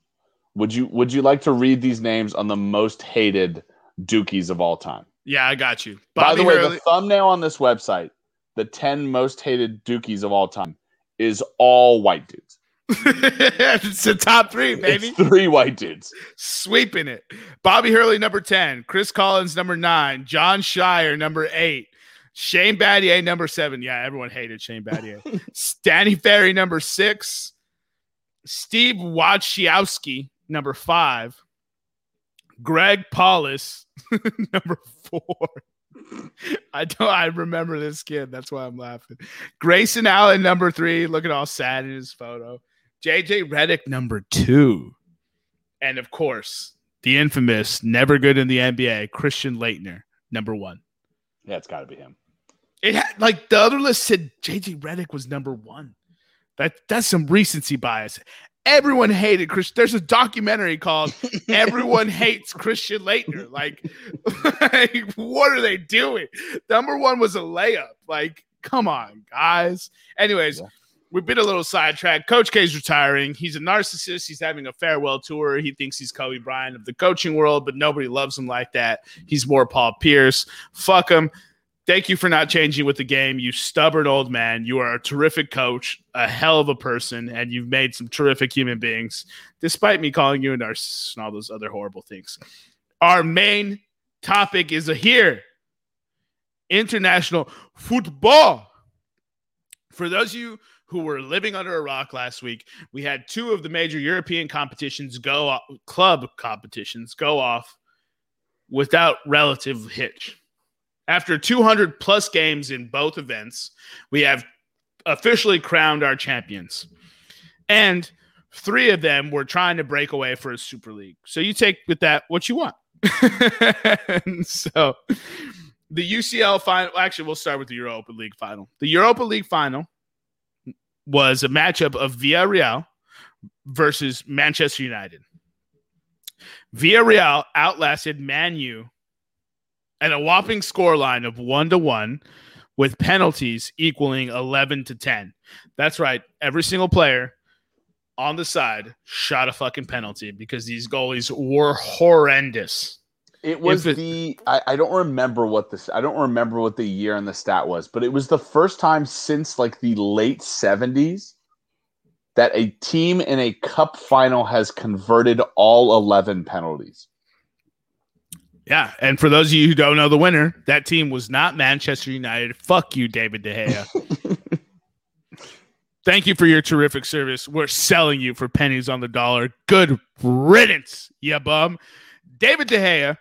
Would you Would you like to read these names on the most hated Dukies of all time? Yeah, I got you. Bobby By the way, Hurley. The thumbnail on this website, the ten most hated Dukies of all time, is all white dudes. It's the top three, baby. It's three white dudes. Sweeping it. Bobby Hurley, number ten. Chris Collins, number nine. John Shire, number eight. Shane Battier, number seven. Yeah, everyone hated Shane Battier. Stanley Ferry, number six. Steve Wojciechowski, number five. Greg Paulus, number four. I don't. I remember this kid. That's why I'm laughing. Grayson Allen, number three. Looking all sad in his photo. J J Redick, number two. And, of course, the infamous, never good in the N B A, Christian Laettner, number one. Yeah, it's got to be him. It had, like, the other list said J J Redick was number one. That That's some recency bias. Everyone hated Christian. There's a documentary called Everyone Hates Christian Laettner. Like, like, what are they doing? Number one was a layup. Like, come on, guys. Anyways, yeah. We've been a little sidetracked. Coach K's retiring. He's a narcissist. He's having a farewell tour. He thinks he's Kobe Bryant of the coaching world, but nobody loves him like that. He's more Paul Pierce. Fuck him. Thank you for not changing with the game, you stubborn old man. You are a terrific coach, a hell of a person, and you've made some terrific human beings, despite me calling you a narcissist and all those other horrible things. Our main topic is here, international football. For those of you who were living under a rock last week, we had two of the major European competitions go off, club competitions go off without relative hitch. After two hundred plus games in both events, we have officially crowned our champions. And three of them were trying to break away for a Super League. So you take with that what you want. So the U C L final – actually, we'll start with the Europa League final. The Europa League final was a matchup of Villarreal versus Manchester United. Villarreal outlasted Man U and a whopping scoreline of one to one with penalties equaling eleven to ten. That's right. Every single player on the side shot a fucking penalty because these goalies were horrendous. It was it, the I, I don't remember what this I don't remember what the year and the stat was, but it was the first time since like the late seventies that a team in a cup final has converted all eleven penalties. Yeah, and for those of you who don't know the winner, that team was not Manchester United. Fuck you, David De Gea. Thank you for your terrific service. We're selling you for pennies on the dollar. Good riddance, you bum. David De Gea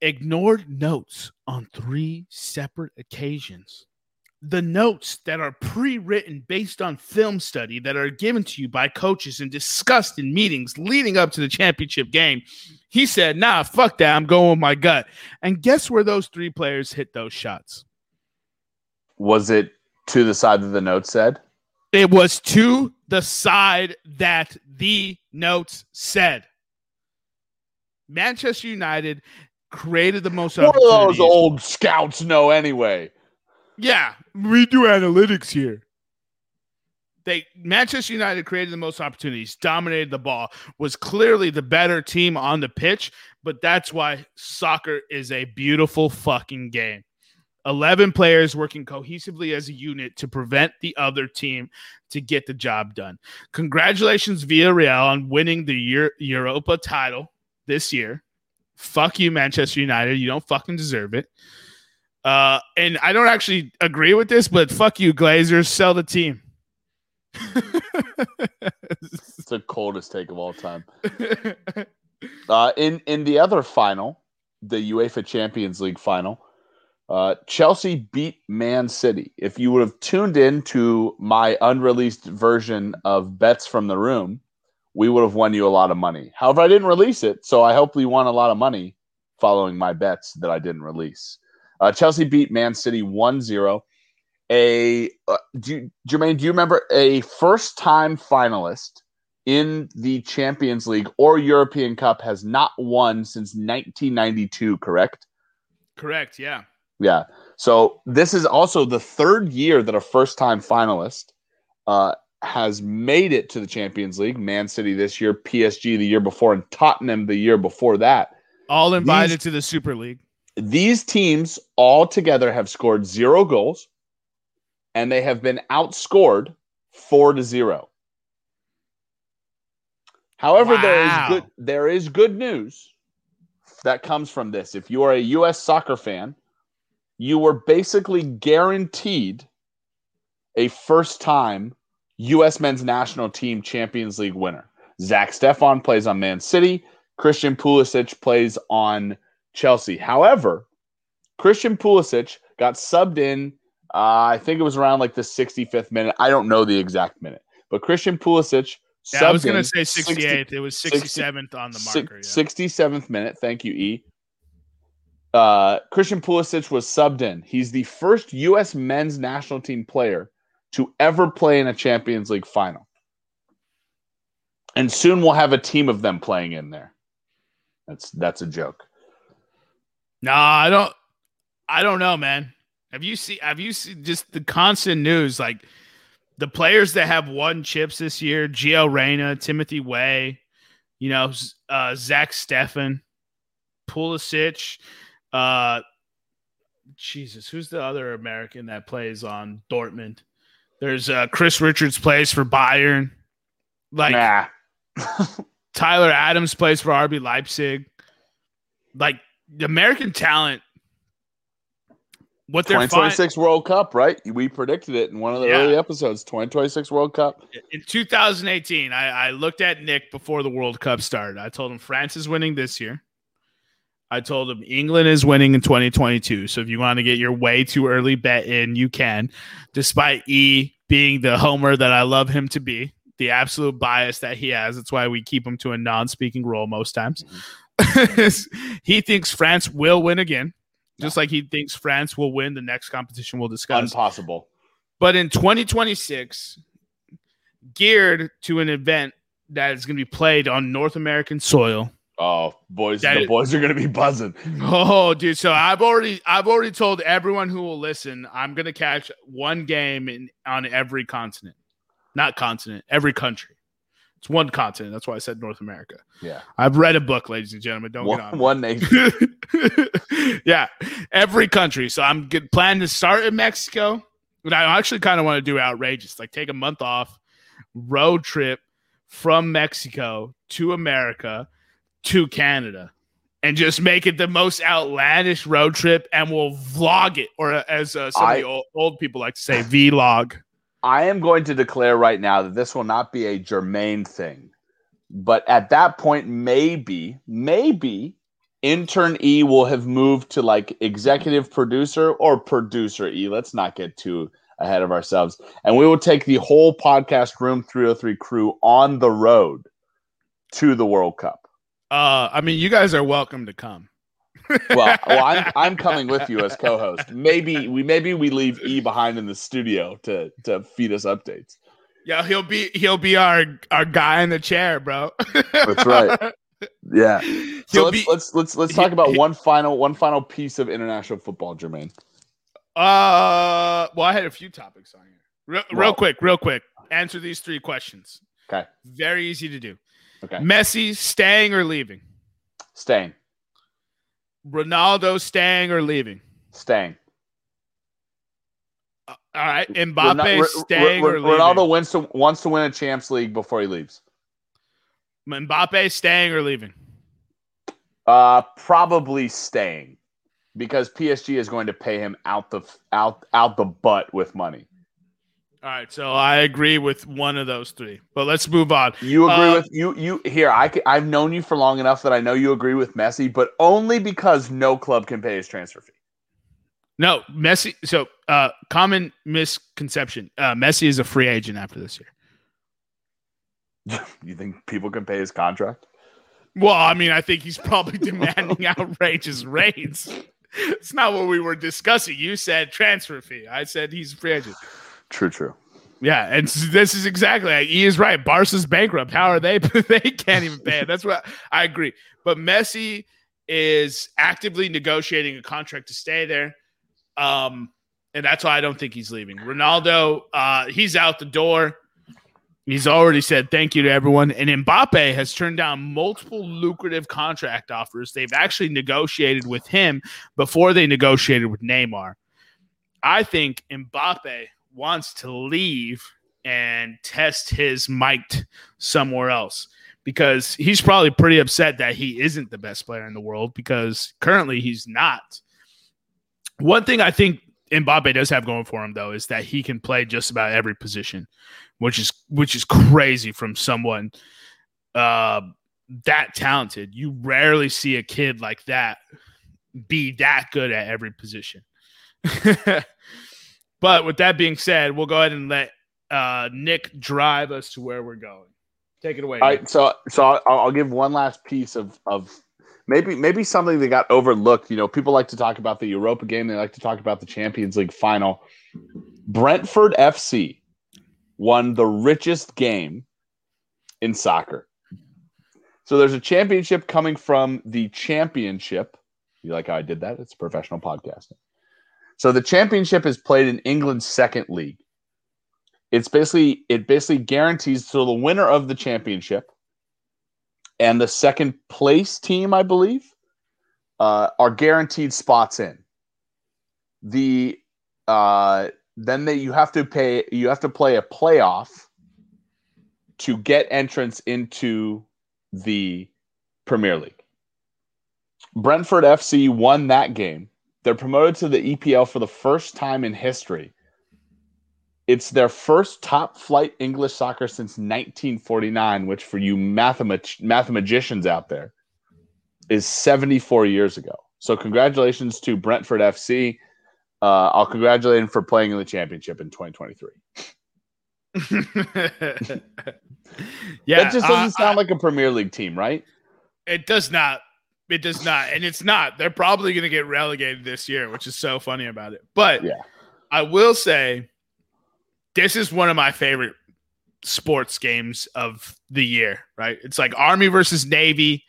ignored notes on three separate occasions. the notes that are pre-written based on film study that are given to you by coaches and discussed in meetings leading up to the championship game. He said, nah, fuck that. I'm going with my gut. And guess where those three players hit those shots? Was it to the side that the notes said? It was to the side that the notes said. Manchester United created the most opportunities. What do those old scouts know anyway? Yeah, we do analytics here. They Manchester United created the most opportunities, dominated the ball, was clearly the better team on the pitch, but that's why soccer is a beautiful fucking game. eleven players working cohesively as a unit to prevent the other team to get the job done. Congratulations, Villarreal, on winning the Euro- Europa title this year. Fuck you, Manchester United. You don't fucking deserve it. Uh, and I don't actually agree with this, but fuck you, Glazers. Sell the team. It's the coldest take of all time. Uh, in, in the other final, the UEFA Champions League final, uh, Chelsea beat Man City. If you would have tuned in to my unreleased version of Bets from the Room, we would have won you a lot of money. However, I didn't release it, so I hope we won a lot of money following my bets that I didn't release. Uh, Chelsea beat Man City one zero. A uh, do, Jermaine, do you remember a first-time finalist in the Champions League or European Cup has not won since nineteen ninety-two, correct? Correct, yeah. Yeah. So this is also the third year that a first-time finalist uh, has made it to the Champions League. Man City this year, P S G the year before, and Tottenham the year before that. All invited These- to the Super League. These teams all together have scored zero goals, and they have been outscored four to zero. However, wow. there is good there is good news that comes from this. If you are a U S soccer fan, you were basically guaranteed a first-time U S men's national team Champions League winner. Zach Steffen plays on Man City. Christian Pulisic plays on Chelsea. However, Christian Pulisic got subbed in, uh, I think it was around like the sixty-fifth minute. I don't know the exact minute, but Christian Pulisic yeah, subbed in. I was going to say sixty-eighth. sixty, it was sixty-seventh on the marker. Yeah. sixty-seventh minute. Thank you, E. Uh, Christian Pulisic was subbed in. He's the first U S men's national team player to ever play in a Champions League final. And soon we'll have a team of them playing in there. That's that's a joke. No, I don't. I don't know, man. Have you seen? Have you seen just the constant news? Like the players that have won chips this year: Gio Reyna, Timothy Way, you know, uh, Zach Steffen, Pulisic. Uh, Jesus, who's the other American that plays on Dortmund? There's uh, Chris Richards plays for Bayern. Like nah. Tyler Adams plays for R B Leipzig. Like. The American talent, what they're twenty twenty-six find- World Cup, right? We predicted it in one of the yeah. early episodes. twenty twenty-six World Cup in two thousand eighteen. I, I looked at Nick before the World Cup started. I told him France is winning this year. I told him England is winning in twenty twenty-two. So if you want to get your way too early bet in, you can. Despite E being the homer that I love him to be, the absolute bias that he has, that's why we keep him to a non-speaking role most times. Mm-hmm. He thinks France will win again, just no. like he thinks France will win the next competition we'll discuss. Impossible. But in twenty twenty-six, geared to an event that is going to be played on North American soil. Oh, boys, the is, boys are going to be buzzing. Oh, dude. So I've already I've already told everyone who will listen, I'm going to catch one game in on every continent. Not continent, every country. It's one continent. That's why I said North America. Yeah. I've read a book, ladies and gentlemen. Don't one, get on. One nation. Yeah. Every country. So I'm good, planning to start in Mexico. But I actually kind of want to do outrageous. Like take a month off, road trip from Mexico to America to Canada. And just make it the most outlandish road trip. And we'll vlog it. Or as uh, some I, of the old, old people like to say, vlog. I am going to declare right now that this will not be a Jermaine thing. But at that point, maybe, maybe Intern E will have moved to like executive producer or producer E. Let's not get too ahead of ourselves. And we will take the whole podcast Room three oh three crew on the road to the World Cup. Uh, I mean, you guys are welcome to come. well, well, I'm I'm coming with you as co-host. Maybe we maybe we leave E behind in the studio to to feed us updates. Yeah, he'll be he'll be our, our guy in the chair, bro. That's right. Yeah. So let's, be, let's let's let's talk about he, one final one final piece of international football, Jermaine. Uh, well, I had a few topics on here. Real, well, real quick, real quick. Answer these three questions. Okay. Very easy to do. Okay. Messi staying or leaving? Staying. Ronaldo staying or leaving? Staying. Uh, all right. Mbappe Ren- staying R- R- or leaving? Ronaldo wins to, wants to win a Champions League before he leaves. Mbappe staying or leaving? Uh, probably staying, because P S G is going to pay him out the out out the butt with money. All right, so I agree with one of those three, but let's move on. You agree uh, with you? You here? I can, I've known you for long enough that I know you agree with Messi, but only because no club can pay his transfer fee. No, Messi. So, uh, common misconception: uh, Messi is a free agent after this year. You think people can pay his contract? Well, I mean, I think he's probably demanding outrageous rates. It's not what we were discussing. You said transfer fee. I said he's a free agent. True, true. Yeah, and this is exactly like, he is right. Barca's bankrupt. How are they? They can't even pay it. That's what I agree. But Messi is actively negotiating a contract to stay there, um, and that's why I don't think he's leaving. Ronaldo, uh, he's out the door. He's already said thank you to everyone. And Mbappe has turned down multiple lucrative contract offers. They've actually negotiated with him before they negotiated with Neymar. I think Mbappe wants to leave and test his might somewhere else, because he's probably pretty upset that he isn't the best player in the world, because currently he's not. One thing I think Mbappe does have going for him, though, is that he can play just about every position, which is which is crazy from someone uh, that talented. You rarely see a kid like that be that good at every position. But with that being said, we'll go ahead and let uh, Nick drive us to where we're going. Take it away. All Nick. Right, so, so I'll, I'll give one last piece of, of maybe maybe something that got overlooked. You know, people like to talk about the Europa game. They like to talk about the Champions League final. Brentford F C won the richest game in soccer. So there's a championship coming from the championship. You like how I did that? It's professional podcasting. So the championship is played in England's second league. It's basically it basically guarantees so the winner of the championship and the second place team, I believe, uh, are guaranteed spots in. The uh, then that you have to pay you have to play a playoff to get entrance into the Premier League. Brentford F C won that game. They're promoted to the E P L for the first time in history. It's their first top-flight English soccer since nineteen forty-nine, which for you mathemat- mathematicians out there is seventy-four years ago. So congratulations to Brentford F C. Uh, I'll congratulate him for playing in the championship in twenty twenty-three. Yeah, that just doesn't uh, sound uh, like a Premier League team, right? It does not. It does not, and it's not. They're probably going to get relegated this year, which is so funny about it. But yeah. I will say this is one of my favorite sports games of the year, right? It's like Army versus Navy,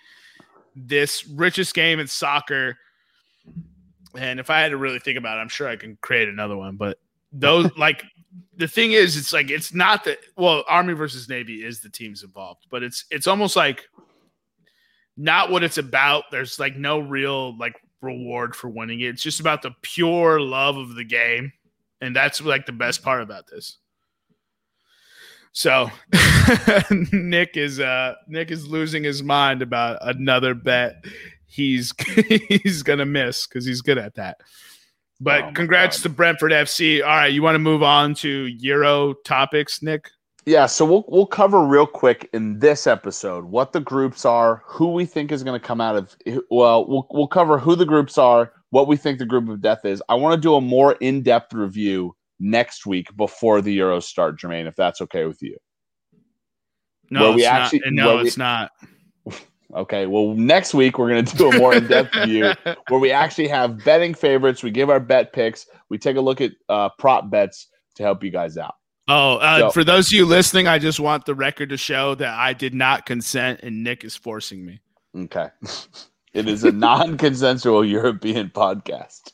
this richest game in soccer. And if I had to really think about it, I'm sure I can create another one. But those, like, the thing is, it's like it's not that – well, Army versus Navy is the teams involved, but it's it's almost like – not what it's about. There's like no real like reward for winning it. It's just about the pure love of the game. And that's like the best part about this. So Nick is uh Nick is losing his mind about another bet he's he's gonna miss because he's good at that. But oh, congrats to Brentford F C. All right, you want to move on to Euro topics, Nick? Yeah, so we'll we'll cover real quick in this episode what the groups are, who we think is going to come out of. Well, we'll we'll cover who the groups are, what we think the group of death is. I want to do a more in-depth review next week before the Euros start, Jermaine, if that's okay with you. No, it's actually, not. No, we, it's not. Okay, well, next week we're going to do a more in-depth review where we actually have betting favorites. We give our bet picks. We take a look at uh, prop bets to help you guys out. Oh, uh, so, for those of you listening, I just want the record to show that I did not consent and Nick is forcing me. Okay. It is a non-consensual European podcast.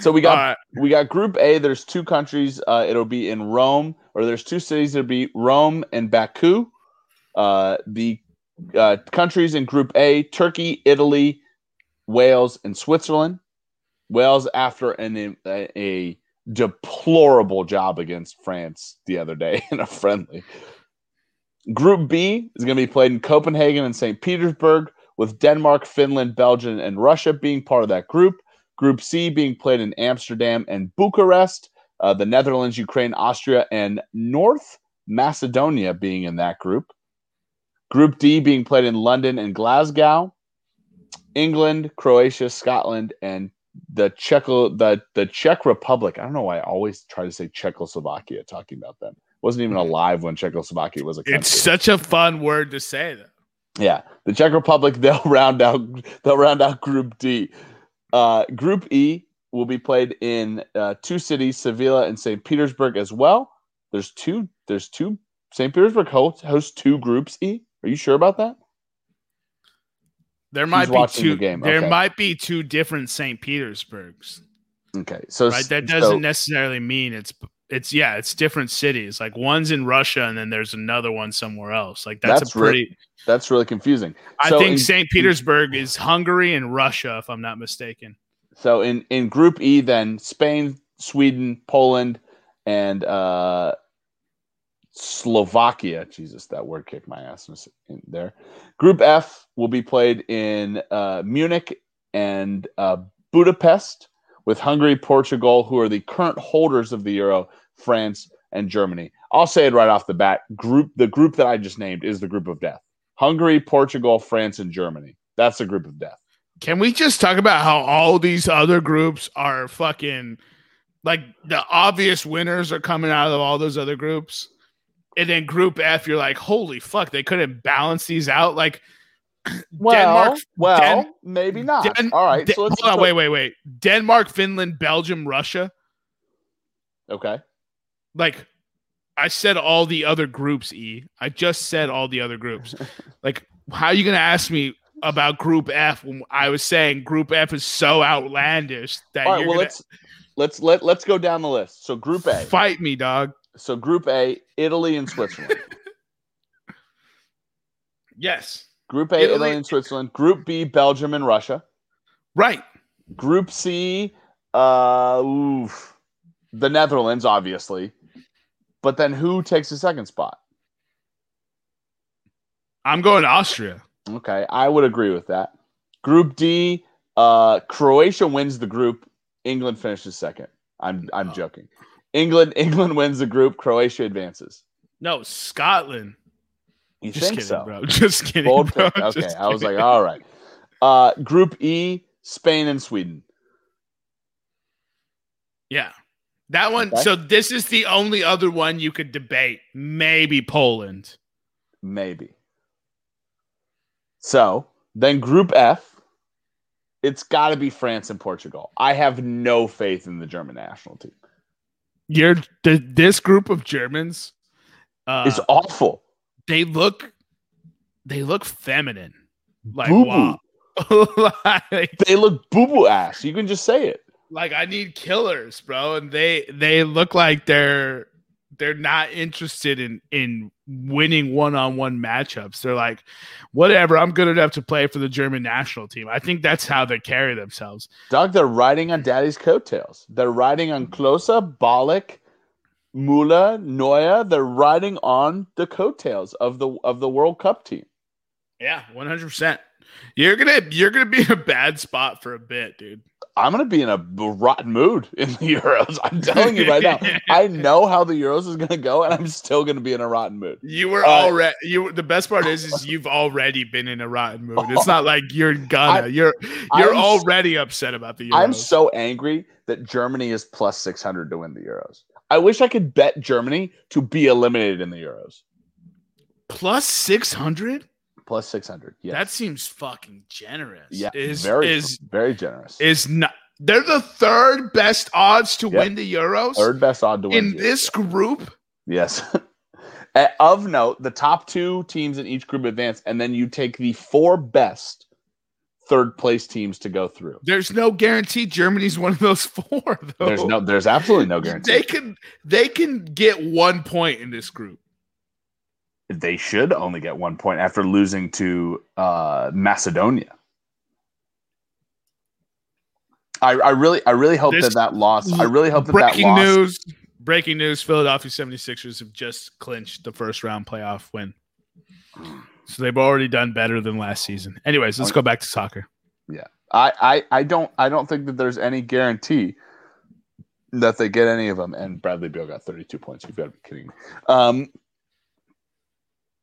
So we got right. we got Group A. There's two countries. Uh, it'll be in Rome, or there's two cities. It'll be Rome and Baku. Uh, the uh, countries in Group A, Turkey, Italy, Wales, and Switzerland. Wales after an, a, a deplorable job against France the other day in a friendly. Group B is going to be played in Copenhagen and Saint Petersburg, with Denmark, Finland, Belgium, and Russia being part of that group. Group C being played in Amsterdam and Bucharest, uh, the Netherlands, Ukraine, Austria, and North Macedonia being in that group. Group D being played in London and Glasgow, England, Croatia, Scotland, and the Czech the, the Czech Republic. I don't know why I always try to say Czechoslovakia talking about them. Wasn't even alive when Czechoslovakia was a country. It's such a fun word to say, though. Yeah, the Czech Republic. They'll round out. They'll round out Group D. Uh, Group E will be played in uh, two cities, Sevilla and Saint Petersburg, as well. There's two. There's two. Saint Petersburg hosts, hosts two groups. E, are you sure about that? There might He's be two. The game. There okay. might be two different Saint Petersburgs. Okay, so right? that doesn't so, necessarily mean it's it's yeah, it's different cities. Like one's in Russia, and then there's another one somewhere else. Like that's, that's a pretty. Really, that's really confusing. I so think in, Saint Petersburg in, is Hungary and Russia, if I'm not mistaken. So in, in Group E, then Spain, Sweden, Poland, and uh, Slovakia. Jesus, that word kicked my ass in there. Group F will be played in uh, Munich and uh, Budapest, with Hungary, Portugal, who are the current holders of the Euro, France, and Germany. I'll say it right off the bat. Group the group that I just named is the group of death. Hungary, Portugal, France, and Germany. That's the group of death. Can we just talk about how all these other groups are fucking like the obvious winners are coming out of all those other groups? And then Group F, you're like, holy fuck, they couldn't balance these out. Like, well, Denmark, well, Den- maybe not. Den- all right. Den- so let's hold on, wait, wait, wait. Denmark, Finland, Belgium, Russia. Okay. Like, I said all the other groups, E. I just said all the other groups. Like, how are you going to ask me about Group F when I was saying Group F is so outlandish that all right, you're well, gonna... let's let's let let's go down the list. So Group A. Fight me, dog. So Group A, Italy and Switzerland. Yes. Group A, Italy. Italy and Switzerland. Group B, Belgium and Russia. Right. Group C, uh, oof, the Netherlands, obviously. But then who takes the second spot? I'm going to Austria. Okay, I would agree with that. Group D, uh, Croatia wins the group. England finishes second. I'm I'm oh. joking. England England wins the group. Croatia advances. No, Scotland. You Just think kidding, so? Bro. Just kidding. Bold bro. Okay, Just kidding. I was like, all right. Uh, group E, Spain and Sweden. Yeah. That one. Okay. So this is the only other one you could debate. Maybe Poland. Maybe. So then Group F, it's got to be France and Portugal. I have no faith in the German national team. You're th- this group of Germans uh, is awful. They look, they look feminine. Like wow. Like, they look boo boo ass. You can just say it. Like, I need killers, bro. And they they look like they're they're not interested in, in winning one-on-one matchups. They're like, whatever, I'm good enough to play for the German national team. I think that's how they carry themselves. Dog, they're riding on daddy's coattails. They're riding on Klose, Ballack, Müller, Neuer. They're riding on the coattails of the of the World Cup team. Yeah, one hundred percent. You're gonna you're gonna be in a bad spot for a bit, dude. I'm going to be in a rotten mood in the Euros. I'm telling you right now. I know how the Euros is going to go, and I'm still going to be in a rotten mood. You were uh, already. You. The best part is, is you've already been in a rotten mood. It's not like you're gonna. I, you're you're I'm, already upset about the Euros. I'm so angry that Germany is plus six hundred to win the Euros. I wish I could bet Germany to be eliminated in the Euros. Plus six hundred? Plus six hundred. Yeah, that seems fucking generous. Yeah, is very is, very generous. Is not. They're the third best odds to yep. win the Euros. Third best odd to win in this Euros. Group. Yes. Of note, the top two teams in each group advance, and then you take the four best third place teams to go through. There's no guarantee Germany's one of those four. Though. There's no. There's absolutely no guarantee. They can. They can get one point in this group. They should only get one point after losing to uh, Macedonia. I, I really, I really hope this that that loss. I really hope that that loss. Breaking news! Breaking news! Philadelphia seventy-sixers have just clinched the first round playoff win, so they've already done better than last season. Anyways, let's go back to soccer. Yeah, I, I, I don't, I don't think that there's any guarantee that they get any of them. And Bradley Beal got thirty-two points. You've got to be kidding me. Um,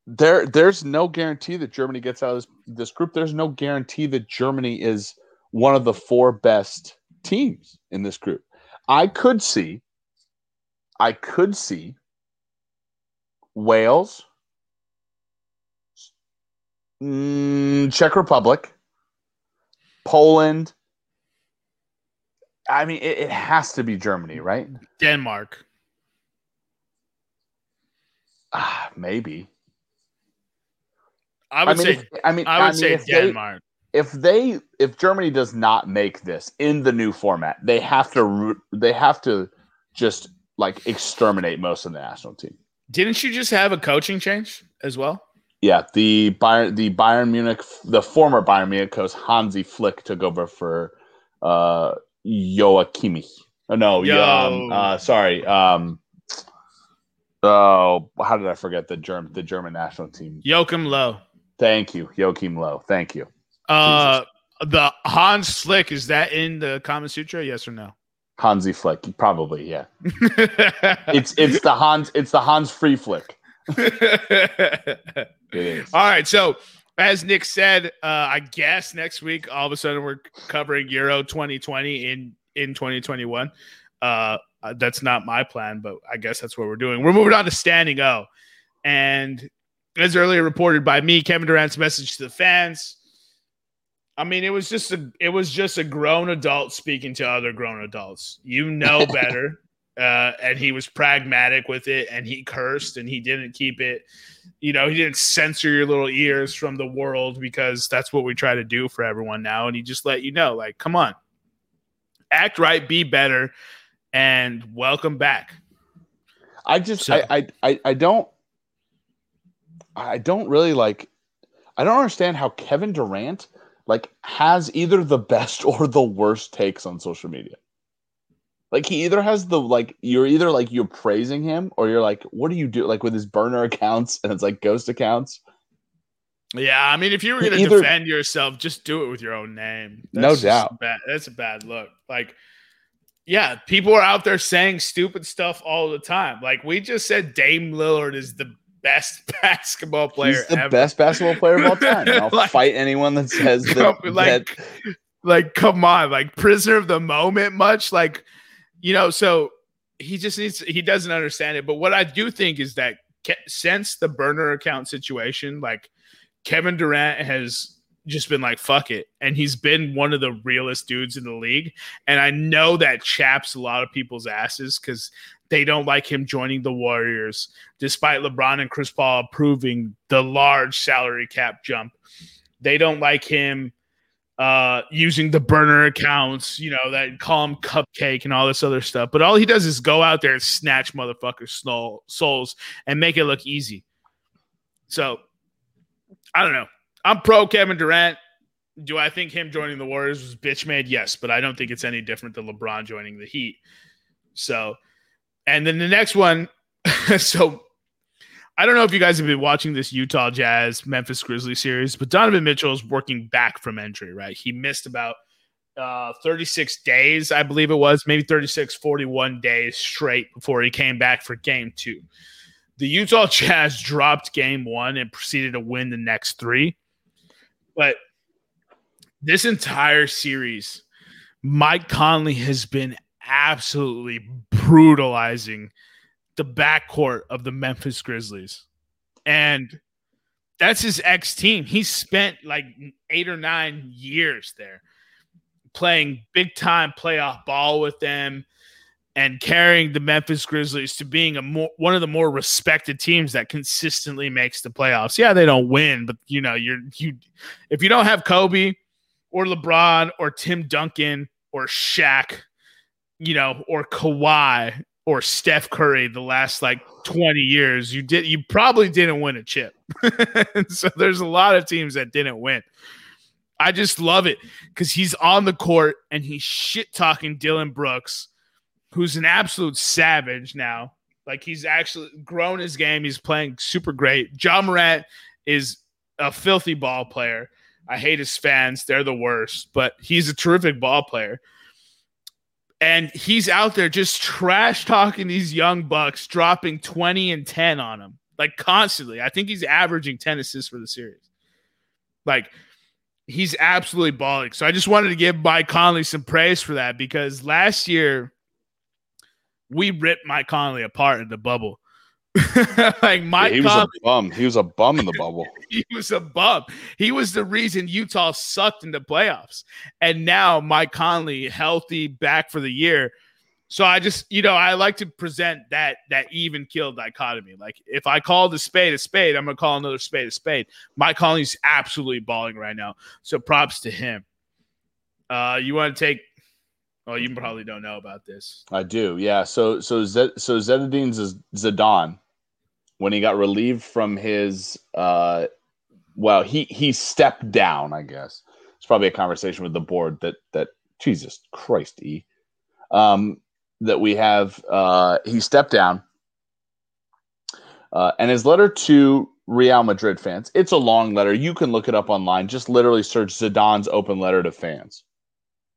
There, there's no guarantee that Germany gets out of this, this group. There's no guarantee that Germany is one of the four best teams in this group. I could see, I could see Wales, mm, Czech Republic, Poland. I mean, it, it has to be Germany, right? Denmark. Ah, maybe. I would I mean, say. If, I mean, I would I mean, say if Denmark. They, if they, if Germany does not make this in the new format, they have to. They have to just like exterminate most of the national team. Didn't you just have a coaching change as well? Yeah, the Bayern, the Bayern Munich, the former Bayern Munich coach Hansi Flick took over for uh, Joachimi. Oh no, Yo. um, uh, sorry. Um, oh, how did I forget the German the German national team? Joachim Löw. Thank you, Joachim Löw. Thank you. Uh, the Hans Flick, is that in the Kama Sutra? Yes or no? Hansi Flick, probably, yeah. it's it's the Hans it's the Hans Free Flick. It is. All right, so as Nick said, uh, I guess next week all of a sudden we're covering Euro twenty twenty in in twenty twenty-one. Uh, that's not my plan, but I guess that's what we're doing. We're moving on to Standing O, and as earlier reported by me, Kevin Durant's message to the fans. I mean, it was just a it was just a grown adult speaking to other grown adults. You know better. uh, and he was pragmatic with it, and he cursed, and he didn't keep it. You know, he didn't censor your little ears from the world, because that's what we try to do for everyone now. And he just let you know, like, come on, act right, be better, and welcome back. I just so. I, I I don't. I don't really like – I don't understand how Kevin Durant, like, has either the best or the worst takes on social media. Like, he either has the, like – you're either, like, you're praising him or you're like, what do you do? Like, with his burner accounts and it's, like, ghost accounts. Yeah, I mean, if you were going to defend yourself, just do it with your own name. That's no doubt. Bad, that's a bad look. Like, yeah, people are out there saying stupid stuff all the time. Like, we just said Dame Lillard is the – best basketball player He's the ever. Best basketball player of all time. I'll like, fight anyone that says come, that, like, that. Like, come on, like, prisoner of the moment much. Like, you know, so he just needs, he doesn't understand it. But what I do think is that ke- since the burner account situation, like, Kevin Durant has just been like, fuck it. And he's been one of the realest dudes in the league. And I know that chaps a lot of people's asses because they don't like him joining the Warriors, despite LeBron and Chris Paul approving the large salary cap jump. They don't like him uh, using the burner accounts, you know, that call him cupcake and all this other stuff. But all he does is go out there and snatch motherfuckers' souls and make it look easy. So, I don't know. I'm pro Kevin Durant. Do I think him joining the Warriors was bitch-made? Yes, but I don't think it's any different than LeBron joining the Heat. So... And then the next one, so I don't know if you guys have been watching this Utah Jazz Memphis Grizzlies series, but Donovan Mitchell is working back from injury, right? He missed about uh, thirty-six days, I believe it was, maybe thirty-six, forty-one days straight before he came back for game two. The Utah Jazz dropped game one and proceeded to win the next three. But this entire series, Mike Conley has been absolutely brutalizing the backcourt of the Memphis Grizzlies. And that's his ex-team. He spent like eight or nine years there playing big-time playoff ball with them and carrying the Memphis Grizzlies to being a more, one of the more respected teams that consistently makes the playoffs. Yeah, they don't win, but you know, you're you if you don't have Kobe or LeBron or Tim Duncan or Shaq, you know, or Kawhi or Steph Curry the last like twenty years, you did you probably didn't win a chip. So there's a lot of teams that didn't win. I just love it because he's on the court and he's shit talking Dylan Brooks, who's an absolute savage now. Like, he's actually grown his game. He's playing super great. John Morant is a filthy ball player. I hate his fans. They're the worst. But he's a terrific ball player. And he's out there just trash-talking these young Bucks, dropping twenty and ten on them, like, constantly. I think he's averaging ten assists for the series. Like, he's absolutely balling. So I just wanted to give Mike Conley some praise for that, because last year, we ripped Mike Conley apart in the bubble. Like Mike yeah, he was Conley, a bum. He was a bum in the bubble. He was a bum. He was the reason Utah sucked in the playoffs. And now Mike Conley, healthy, back for the year. So I just, you know, I like to present that that even kill dichotomy. Like, if I call the spade a spade, I'm gonna call another spade a spade. Mike Conley's absolutely balling right now. So props to him. Uh, you want to take? Oh, you probably don't know about this. I do, yeah. So, so Z- so Zinedine Zidane, when he got relieved from his, uh, well, he he stepped down. I guess it's probably a conversation with the board that that Jesus Christ, e, um, that we have. Uh, he stepped down, uh, and his letter to Real Madrid fans. It's a long letter. You can look it up online. Just literally search Zidane's open letter to fans.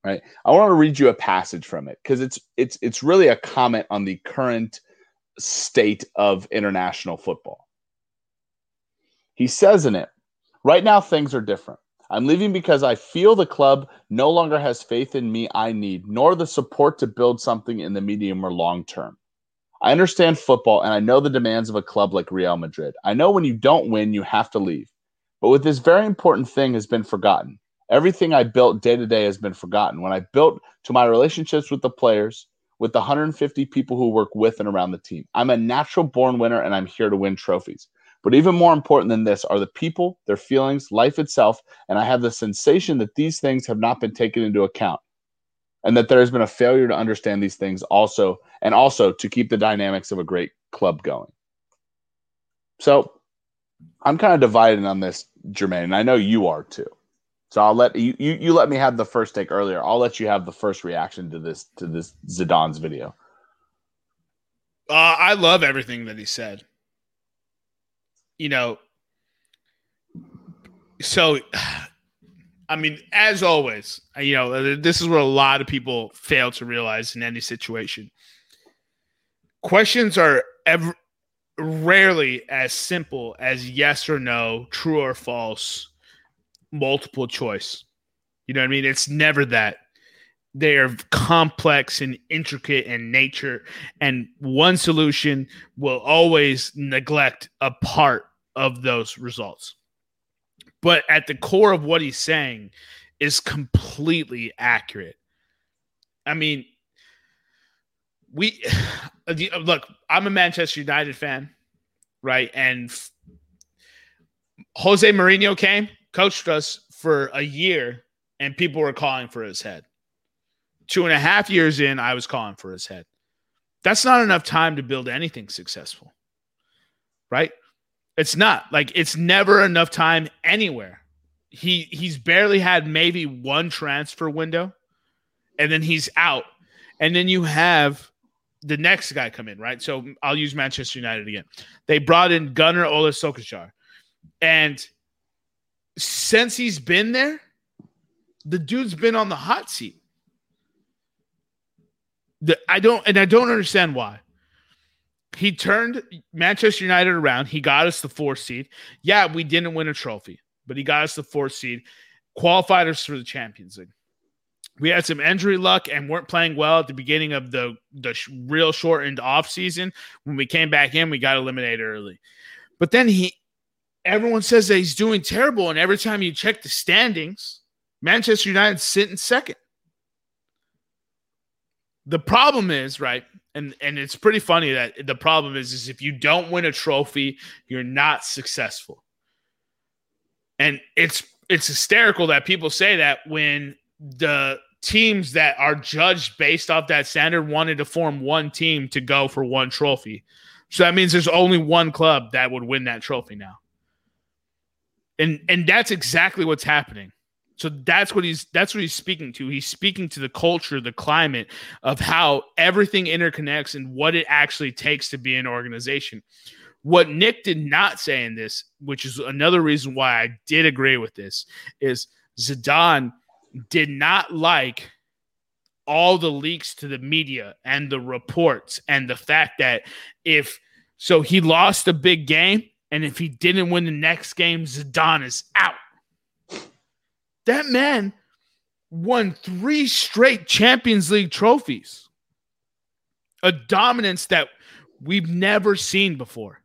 Right. I want to read you a passage from it because it's it's it's really a comment on the current state of international football. He says in it, right now things are different. I'm leaving because I feel the club no longer has faith in me I need, nor the support to build something in the medium or long term. I understand football and I know the demands of a club like Real Madrid. I know when you don't win, you have to leave. But with this very important thing has been forgotten. Everything I built day-to-day has been forgotten. When I built to my relationships with the players, with the one hundred fifty people who work with and around the team, I'm a natural-born winner, and I'm here to win trophies. But even more important than this are the people, their feelings, life itself, and I have the sensation that these things have not been taken into account and that there has been a failure to understand these things also and also to keep the dynamics of a great club going. So I'm kind of divided on this, Jermaine, and I know you are too. So I'll let you, you you let me have the first take earlier. I'll let you have the first reaction to this to this Zidane's video. Uh, I love everything that he said. You know, so I mean, as always, you know, this is what a lot of people fail to realize in any situation. Questions are ever rarely as simple as yes or no, true or false. Multiple choice. You know what I mean? It's never that. They are complex and intricate in nature, and one solution will always neglect a part of those results. But at the core of what he's saying is completely accurate. I mean, we look, I'm a Manchester United fan, right? And Jose Mourinho came, coached us for a year, and people were calling for his head. Two and a half years in, I was calling for his head. That's not enough time to build anything successful, right? It's not. Like, it's never enough time anywhere. He he's barely had maybe one transfer window, and then he's out. And then you have the next guy come in, right? So I'll use Manchester United again. They brought in Gunnar Ole Solskjaer, and since he's been there, the dude's been on the hot seat. The, I don't, and I don't understand why. He turned Manchester United around. He got us the fourth seed. Yeah, we didn't win a trophy, but he got us the fourth seed, qualified us for the Champions League. We had some injury luck and weren't playing well at the beginning of the, the sh- real shortened offseason. When we came back in, we got eliminated early. But then he, everyone says that he's doing terrible, and every time you check the standings, Manchester United's sitting second. The problem is, right, and, and it's pretty funny that the problem is, is if you don't win a trophy, you're not successful. And it's it's hysterical that people say that when the teams that are judged based off that standard wanted to form one team to go for one trophy. So that means there's only one club that would win that trophy now. And and that's exactly what's happening. So that's what he's that's what he's speaking to. He's speaking to the culture, the climate of how everything interconnects and what it actually takes to be an organization. What Nick did not say in this, which is another reason why I did agree with this, is Zidane did not like all the leaks to the media and the reports and the fact that if so he lost a big game and if he didn't win the next game, Zidane is out. That man won three straight Champions League trophies. A dominance that we've never seen before.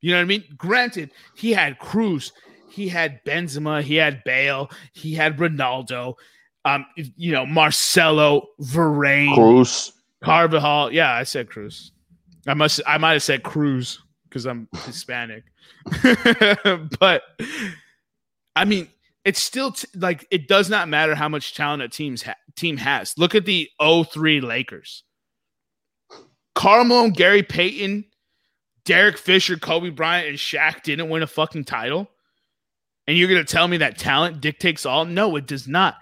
You know what I mean? Granted, he had Cruz, he had Benzema, he had Bale, he had Ronaldo, um, you know, Marcelo, Varane, Cruz, Carvajal. Yeah, I said Cruz. I must, I might have said Cruz because I'm Hispanic, but I mean. It's still t- like it does not matter how much talent a team's ha- team has. Look at the oh three Lakers. Karl Malone, Gary Payton, Derek Fisher, Kobe Bryant, and Shaq didn't win a fucking title. And you're going to tell me that talent dictates all? No, it does not.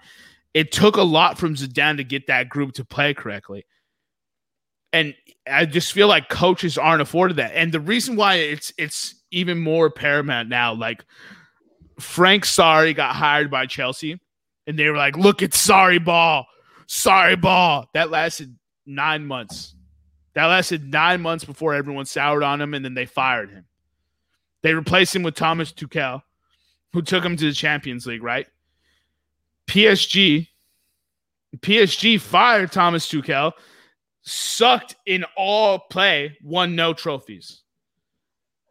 It took a lot from Zidane to get that group to play correctly. And I just feel like coaches aren't afforded that. And the reason why it's it's even more paramount now, like Frank Sarri got hired by Chelsea, and they were like, look at Sarri ball. Sarri ball. That lasted nine months. That lasted nine months before everyone soured on him, and then they fired him. They replaced him with Thomas Tuchel, who took him to the Champions League, right? P S G, P S G fired Thomas Tuchel, sucked in all play, won no trophies.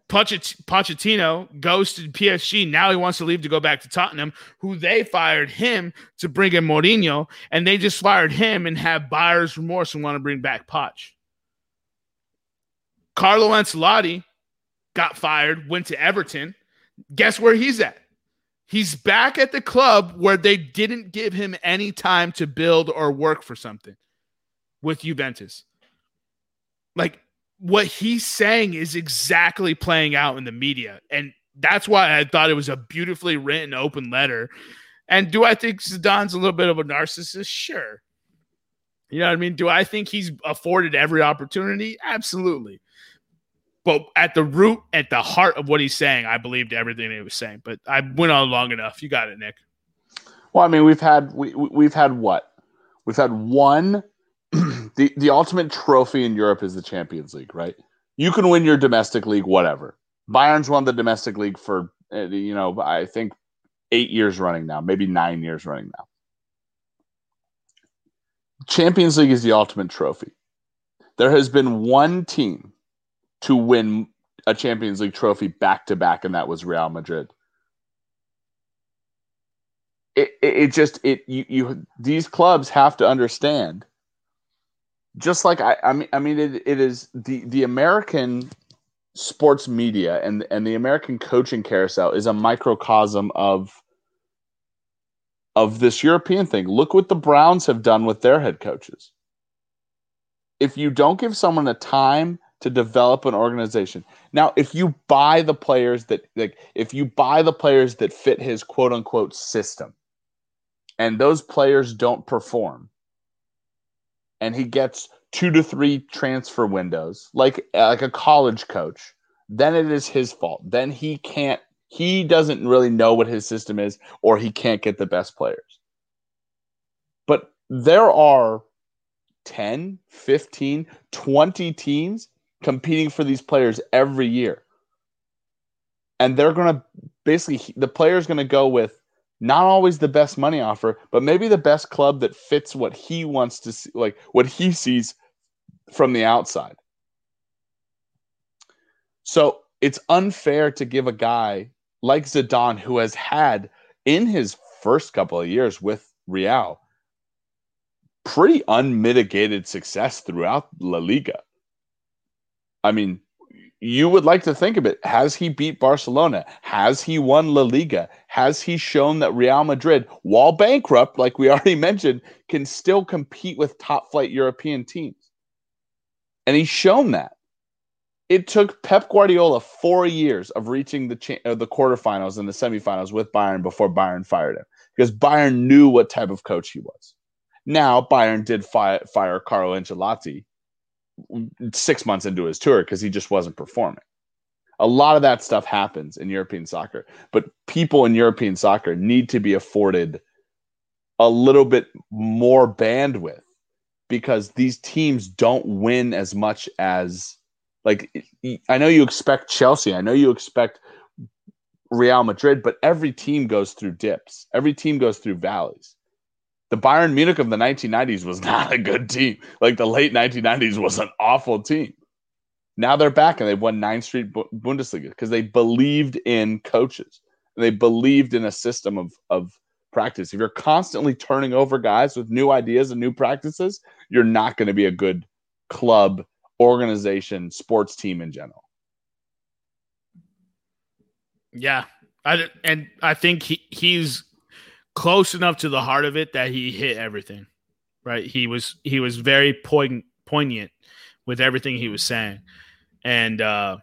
Pochett- Pochettino goes to P S G. Now he wants to leave to go back to Tottenham, who they fired him to bring in Mourinho, and they just fired him and have buyer's remorse and want to bring back Poch. Carlo Ancelotti got fired, went to Everton. Guess where he's at? He's back at the club where they didn't give him any time to build or work for something with Juventus. Like, what he's saying is exactly playing out in the media. And that's why I thought it was a beautifully written open letter. And do I think Zidane's a little bit of a narcissist? Sure. You know what I mean? Do I think he's afforded every opportunity? Absolutely. But at the root, at the heart of what he's saying, I believed everything he was saying. But I went on long enough. You got it, Nick. Well, I mean, we've had we, we've had what? We've had one The the ultimate trophy in Europe is the Champions League, right? You can win your domestic league, whatever. Bayern's won the domestic league for, you know, I think eight years running now, maybe nine years running now. Champions League is the ultimate trophy. There has been one team to win a Champions League trophy back-to-back, and that was Real Madrid. It it, it just, it you, you these clubs have to understand. Just like I, I mean, I mean, it, it is the, the American sports media and and the American coaching carousel is a microcosm of of this European thing. Look what the Browns have done with their head coaches. If you don't give someone the time to develop an organization, now if you buy the players that like, if you buy the players that fit his quote unquote system, and those players don't perform. And he gets two to three transfer windows, like like a college coach, then it is his fault. Then he can't, he doesn't really know what his system is, or he can't get the best players. there are ten, fifteen, twenty teams competing for these players every year. And they're going to basically, the player's going to go with not always the best money offer, but maybe the best club that fits what he wants to see, like what he sees from the outside. So it's unfair to give a guy like Zidane, who has had in his first couple of years with Real pretty unmitigated success throughout La Liga. I mean, you would like to think of it. Has he beat Barcelona? Has he won La Liga? Has he shown that Real Madrid, while bankrupt, like we already mentioned, can still compete with top-flight European teams? And he's shown that. It took Pep Guardiola four years of reaching the cha- the quarterfinals and the semifinals with Bayern before Bayern fired him, because Bayern knew what type of coach he was. Now, Bayern did fi- fire Carlo Ancelotti six months into his tour because he just wasn't performing. A lot of that stuff happens in European soccer, but people in European soccer need to be afforded a little bit more bandwidth, because these teams don't win as much as, like, I know you expect Chelsea, I know you expect Real Madrid, but every team goes through dips. Every team goes through valleys. The Bayern Munich of the nineteen nineties was not a good team. Like, the late nineteen nineties was an awful team. Now they're back and they've won ninth straight Bundesliga because they believed in coaches. And they believed in a system of, of practice. If you're constantly turning over guys with new ideas and new practices, you're not going to be a good club, organization, sports team in general. Yeah. I, and I think he, he's close enough to the heart of it that he hit everything, right? He was he was very poignant, poignant with everything he was saying. And uh,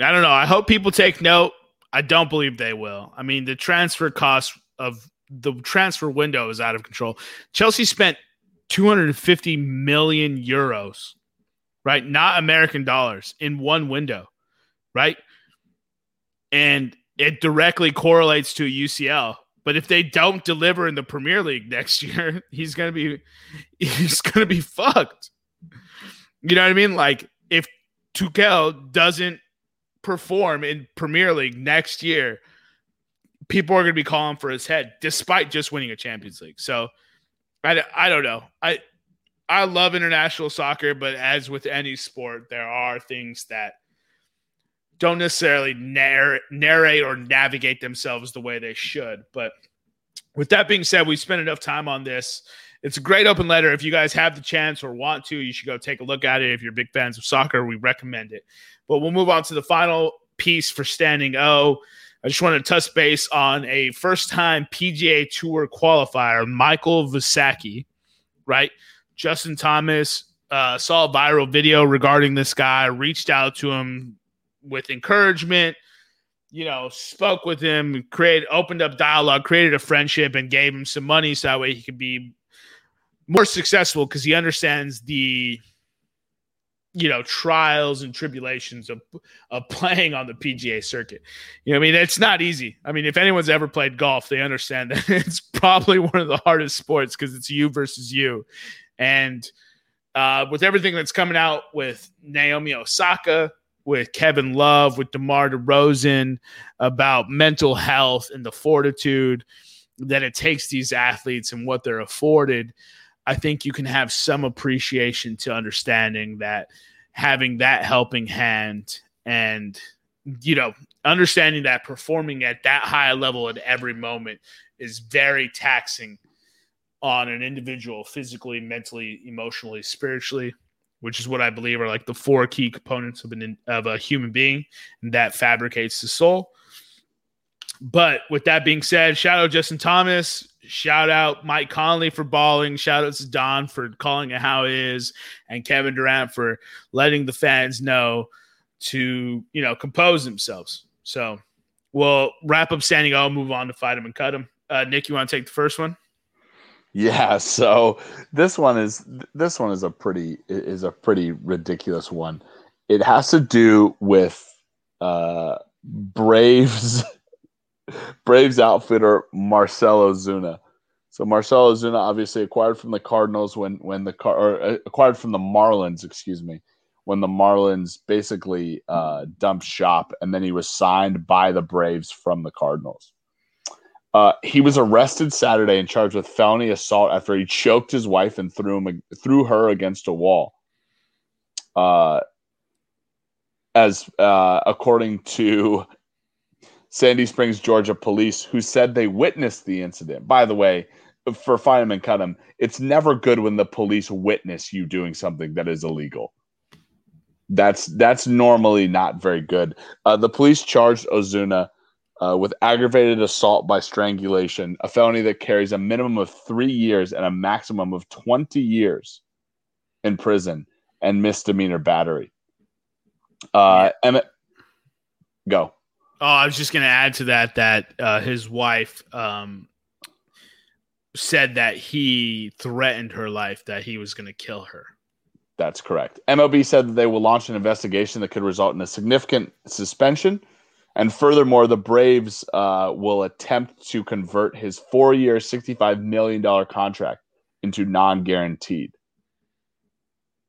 I don't know. I hope people take note. I don't believe they will. I mean, the transfer cost of the transfer window is out of control. Chelsea spent two hundred fifty million euros, right? Not American dollars, in one window, right? And it directly correlates to U C L. But if they don't deliver in the Premier League next year, he's gonna be he's gonna be fucked. You know what I mean? Like, if Tuchel doesn't perform in Premier League next year, people are gonna be calling for his head, despite just winning a Champions League. So I, I don't know. I I love international soccer, but as with any sport, there are things that don't necessarily narr- narrate or navigate themselves the way they should. But with that being said, we've spent enough time on this. It's a great open letter. If you guys have the chance or want to, you should go take a look at it. If you're big fans of soccer, we recommend it. But we'll move on to the final piece for Standing O. I just want to touch base on a first-time P G A Tour qualifier, Michael Vasaki, right? Justin Thomas uh, saw a viral video regarding this guy, reached out to him with encouragement, you know, spoke with him, created, opened up dialogue, created a friendship, and gave him some money so that way he could be more successful, because he understands the, you know, trials and tribulations of, of playing on the P G A circuit. You know, I mean, it's not easy. I mean, if anyone's ever played golf, they understand that it's probably one of the hardest sports, because it's you versus you. And uh, with everything that's coming out with Naomi Osaka, with Kevin Love, with DeMar DeRozan, about mental health and the fortitude that it takes these athletes and what they're afforded, I think you can have some appreciation to understanding that having that helping hand and, you know, understanding that performing at that high level at every moment is very taxing on an individual physically, mentally, emotionally, spiritually, which is what I believe are like the four key components of an of a human being, and that fabricates the soul. But with that being said, shout out Justin Thomas, shout out Mike Conley for balling, shout out to Don for calling it how it is, and Kevin Durant for letting the fans know to, you know, compose themselves. So we'll wrap up Standing O, move on to Fight 'Em and Cut 'Em. Uh, Nick, you want to take the first one? Yeah, so this one is this one is a pretty is a pretty ridiculous one. It has to do with uh, Braves Braves outfielder Marcell Ozuna. So Marcelo Ozuna obviously acquired from the Cardinals when when the Car- or acquired from the Marlins, excuse me, when the Marlins basically uh, dumped shop, and then he was signed by the Braves from the Cardinals. Uh, he was arrested Saturday and charged with felony assault after he choked his wife and threw him threw her against a wall. Uh, as uh, according to Sandy Springs, Georgia police, who said they witnessed the incident. By the way, for Fineman Cunham, it's never good when the police witness you doing something that is illegal. That's that's normally not very good. Uh, the police charged Ozuna uh, with aggravated assault by strangulation, a felony that carries a minimum of three years and a maximum of twenty years in prison, and misdemeanor battery. Uh, Emmett, go. Oh, I was just going to add to that that uh, his wife um, said that he threatened her life, that he was going to kill her. That's correct. M L B said that they will launch an investigation that could result in a significant suspension. And furthermore, the Braves uh, will attempt to convert his four-year, sixty-five million dollars contract into non-guaranteed.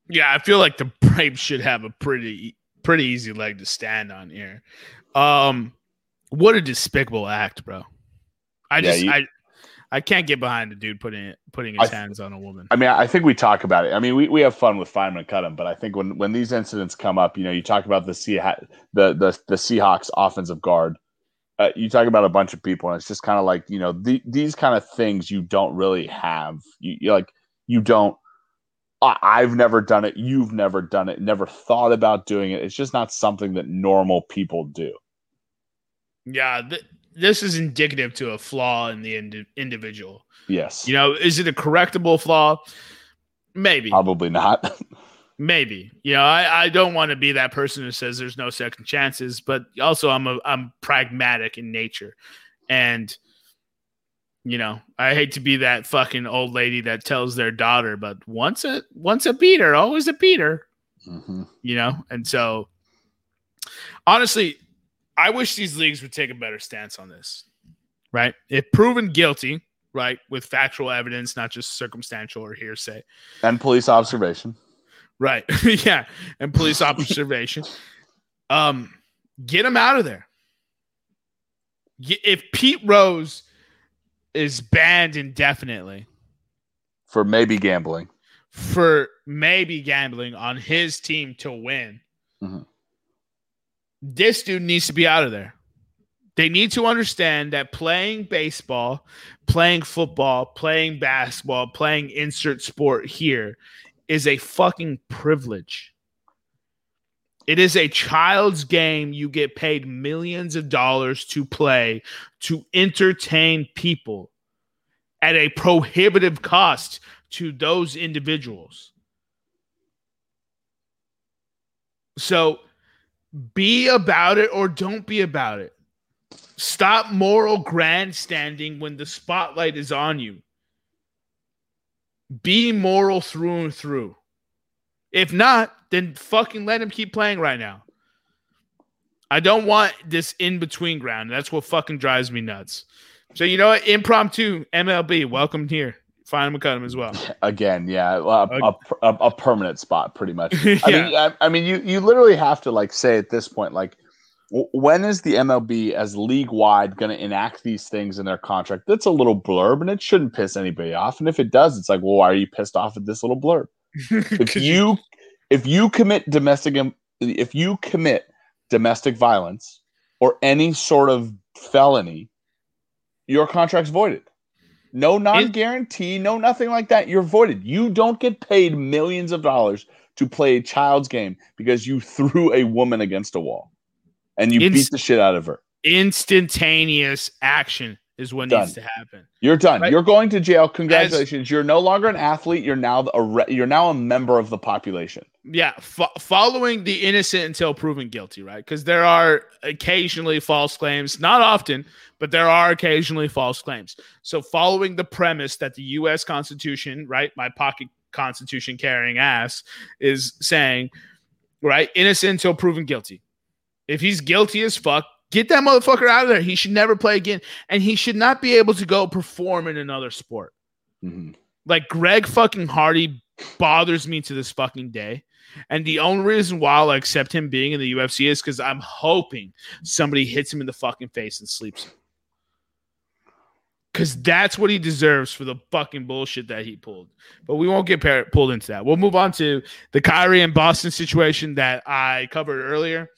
Yeah, I feel like the Braves should have a pretty pretty easy leg to stand on here. Um, what a despicable act, bro. I just yeah, you, I, I can't get behind the dude putting it, putting his I, hands on a woman. I mean, I think we talk about it. I mean, we, we have fun with Fineman Cunham, but I think when, when these incidents come up, you know, you talk about the Seah- the, the the Seahawks offensive guard. Uh, you talk about a bunch of people, and it's just kind of like, you know, the, these kind of things you don't really have. You you're like you don't. I've never done it. You've never done it. Never thought about doing it. It's just not something that normal people do. Yeah, th- this is indicative to a flaw in the ind- individual. Yes. You know, is it a correctable flaw? Maybe. Probably not. Maybe. You know, I, I don't want to be that person who says there's no second chances, but also I'm a, I'm pragmatic in nature. And you know, I hate to be that fucking old lady that tells their daughter, but once a once a beater, always a beater. Mm-hmm. You know, and so honestly, I wish these leagues would take a better stance on this. Right? If proven guilty, right, with factual evidence, not just circumstantial or hearsay, and police observation. Right? Yeah, and police observation. Um, get them out of there. If Pete Rose is banned indefinitely for maybe gambling for maybe gambling on his team to win. Mm-hmm. This dude needs to be out of there. They need to understand that playing baseball, playing football, playing basketball, playing insert sport here is a fucking privilege. It is a child's game. You get paid millions of dollars to play, to entertain people at a prohibitive cost to those individuals. So be about it or don't be about it. Stop moral grandstanding when the spotlight is on you. Be moral through and through. If not, then fucking let him keep playing right now. I don't want this in-between ground. That's what fucking drives me nuts. So, you know what? Impromptu M L B, welcome here. Fineman Cunham as well. Again, yeah, a, a, a, a permanent spot pretty much. I yeah. mean, I, I mean, you you literally have to like say at this point, like, w- when is the M L B as league-wide going to enact these things in their contract? That's a little blurb, and it shouldn't piss anybody off. And if it does, it's like, well, why are you pissed off at this little blurb? If you if you commit domestic if you commit domestic violence or any sort of felony, your contract's voided. No non-guarantee, no nothing like that. You're voided. You don't get paid millions of dollars to play a child's game because you threw a woman against a wall and you inst- beat the shit out of her. Instantaneous action is what done. Needs to happen. You're done. Right? You're going to jail. Congratulations. As, you're no longer an athlete. You're now a re- you're now a member of the population. Yeah, fo- following the innocent until proven guilty, right? Because there are occasionally false claims. Not often, but there are occasionally false claims. So following the premise that the U S Constitution, right, my pocket Constitution carrying ass, is saying, right, innocent until proven guilty. If he's guilty as fuck, get that motherfucker out of there. He should never play again. And he should not be able to go perform in another sport. Mm-hmm. Like, Greg fucking Hardy bothers me to this fucking day. And the only reason why I'll accept him being in the U F C is because I'm hoping somebody hits him in the fucking face and sleeps him. Because that's what he deserves for the fucking bullshit that he pulled. But we won't get par- pulled into that. We'll move on to the Kyrie and Boston situation that I covered earlier.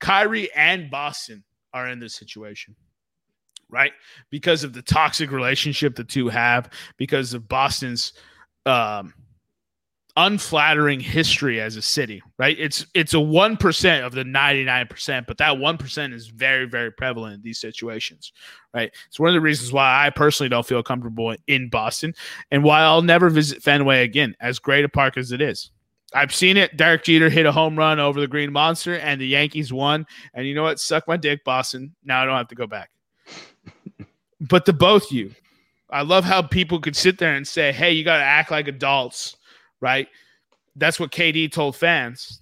Kyrie and Boston are in this situation, right? Because of the toxic relationship the two have, because of Boston's um, unflattering history as a city, right? It's it's a one percent of the ninety-nine percent, but that one percent is very, very prevalent in these situations, right? It's one of the reasons why I personally don't feel comfortable in Boston and why I'll never visit Fenway again, as great a park as it is. I've seen it. Derek Jeter hit a home run over the Green Monster, and the Yankees won. And you know what? Suck my dick, Boston. Now I don't have to go back. But to both you, I love how people could sit there and say, hey, you got to act like adults, right? That's what K D told fans.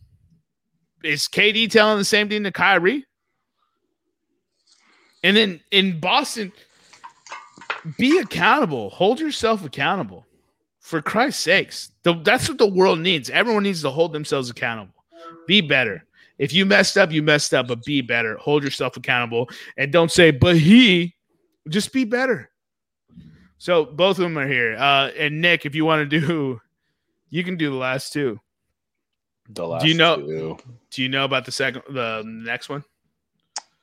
Is K D telling the same thing to Kyrie? And then in Boston, be accountable. Hold yourself accountable. For Christ's sakes, the, that's what the world needs. Everyone needs to hold themselves accountable. Be better. If you messed up, you messed up, but be better. Hold yourself accountable and don't say, but he, just be better. So both of them are here. Uh, and Nick, if you want to do, you can do the last two. The last do you know, two. Do you know about the second, the next one?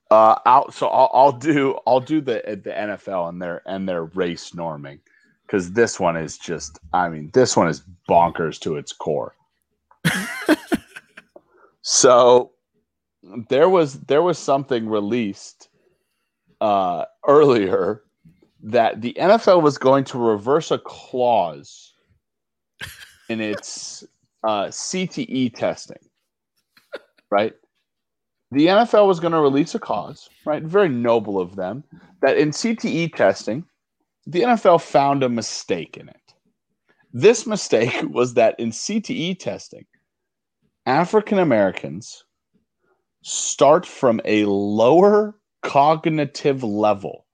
Uh, I'll, so I'll, I'll do, I'll do the the N F L and their and their race norming. Because this one is just, I mean, this one is bonkers to its core. So there was there was something released uh, earlier that the N F L was going to reverse a clause in its uh, C T E testing, right? The N F L was going to release a clause, right? Very noble of them, that in C T E testing, the N F L found a mistake in it. This mistake was that in C T E testing, African Americans start from a lower cognitive level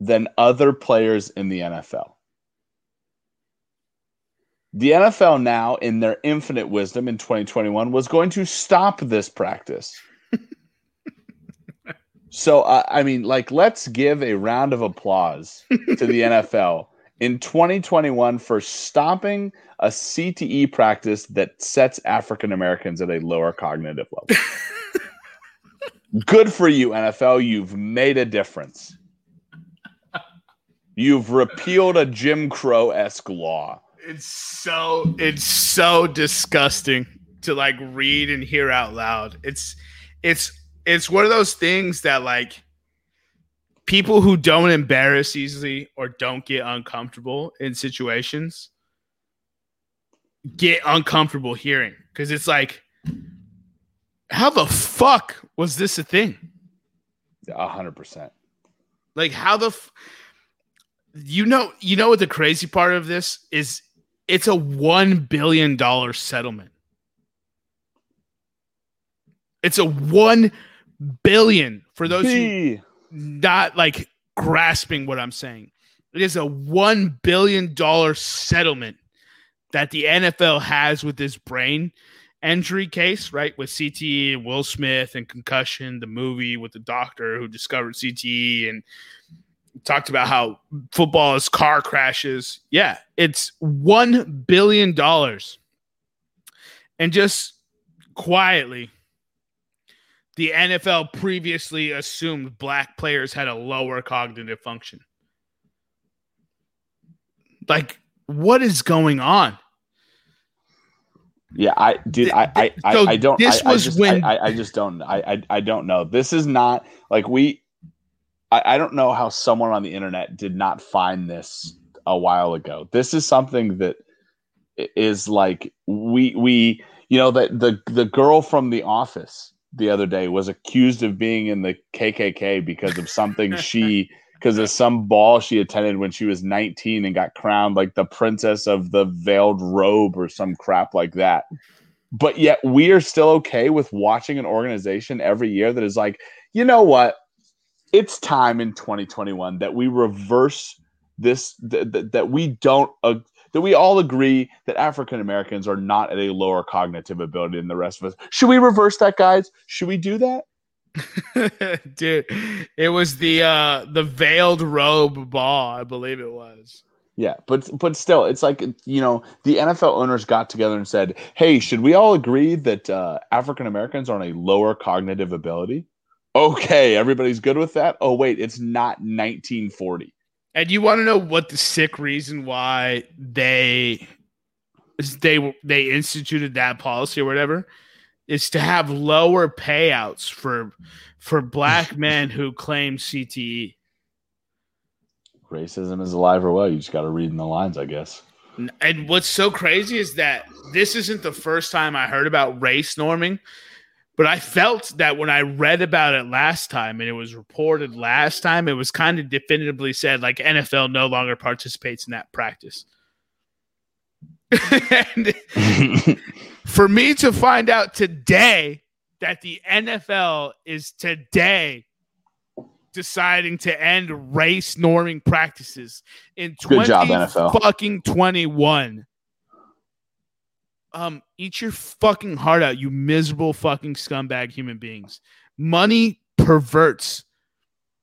than other players in the N F L. The N F L now, in their infinite wisdom in twenty twenty-one, was going to stop this practice. So, uh, I mean, like, let's give a round of applause to the N F L in twenty twenty-one for stopping a C T E practice that sets African Americans at a lower cognitive level. Good for you, N F L. You've made a difference. You've repealed a Jim Crow-esque law. It's so, it's so disgusting to, like, read and hear out loud. It's, it's, It's one of those things that, like, people who don't embarrass easily or don't get uncomfortable in situations get uncomfortable hearing. Because it's like, how the fuck was this a thing? A hundred percent. Like, how the f- you know you know what the crazy part of this is? It's a one billion dollar settlement. It's a one. Billion for those B. who not like grasping what I'm saying. It is a one billion dollar settlement that the N F L has with this brain injury case, right? With C T E and Will Smith and Concussion, the movie with the doctor who discovered C T E and talked about how football is car crashes. Yeah, it's one billion dollars. And just quietly, the N F L previously assumed black players had a lower cognitive function. Like, what is going on? Yeah, I dude, I I, so I, I don't this I, was I just when... I, I just don't I, I I don't know. This is not like we I, I don't know how someone on the internet did not find this a while ago. This is something that is like we we you know that the the girl from The Office the other day was accused of being in the K K K because of something she, because of some ball she attended when she was nineteen and got crowned like the princess of the veiled robe or some crap like that. But yet we are still okay with watching an organization every year that is like, you know what? It's time in twenty twenty-one that we reverse this th- th- that we don't uh, that we all agree that African Americans are not at a lower cognitive ability than the rest of us. Should we reverse that, guys? Should we do that? Dude, it was the uh, the veiled robe ball, I believe it was. Yeah, but but still, it's like, you know, the N F L owners got together and said, hey, should we all agree that uh, African Americans are on a lower cognitive ability? Okay, everybody's good with that? Oh, wait, it's not nineteen forty. And you want to know what the sick reason why they they they instituted that policy or whatever? Is to have lower payouts for for black men who claim C T E. Racism is alive or well. You just got to read in the lines, I guess. And what's so crazy is that this isn't the first time I heard about race norming, but I felt that when I read about it last time and it was reported last time, it was kind of definitively said, like, N F L no longer participates in that practice. And for me to find out today that the N F L is today deciding to end race norming practices in twenty fucking twenty-one. Um, eat your fucking heart out, you miserable fucking scumbag human beings. Money perverts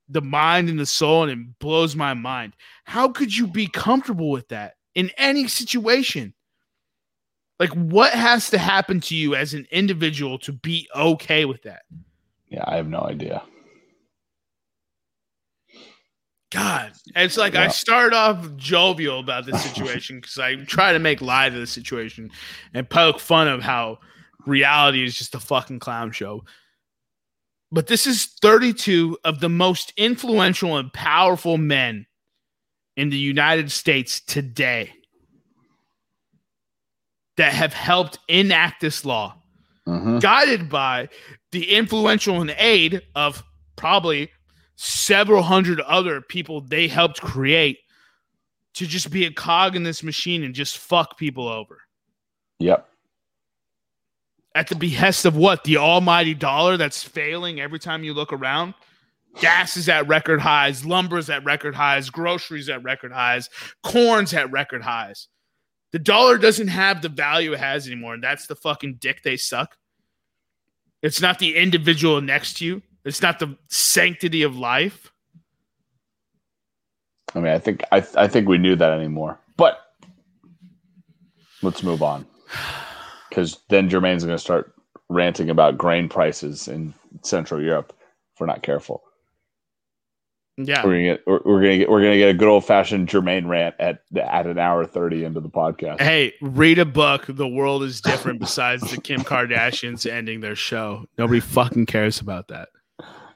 the mind and the soul, and it blows my mind. How could you be comfortable with that in any situation? Like, what has to happen to you as an individual to be okay with that? Yeah, I have no idea. God, it's like, yeah. I started off jovial about this situation because I try to make light of the situation and poke fun of how reality is just a fucking clown show. But this is thirty-two of the most influential and powerful men in the United States today that have helped enact this law, mm-hmm. guided by the influential and aid of probably several hundred other people they helped create to just be a cog in this machine and just fuck people over. Yep. At the behest of what? The almighty dollar that's failing every time you look around. Gas is at record highs. Lumber's at record highs. Groceries at record highs. Corn's at record highs. The dollar doesn't have the value it has anymore, and that's the fucking dick they suck. It's not the individual next to you. It's not the sanctity of life. I mean, I think I, th- I think we knew that anymore. But let's move on, because then Jermaine's going to start ranting about grain prices in Central Europe if we're not careful. Yeah, we're gonna get we're, we're gonna get we're gonna get a good old fashioned Jermaine rant at at an hour thirty into the podcast. Hey, read a book. The world is different. Besides the Kim Kardashians ending their show, nobody fucking cares about that.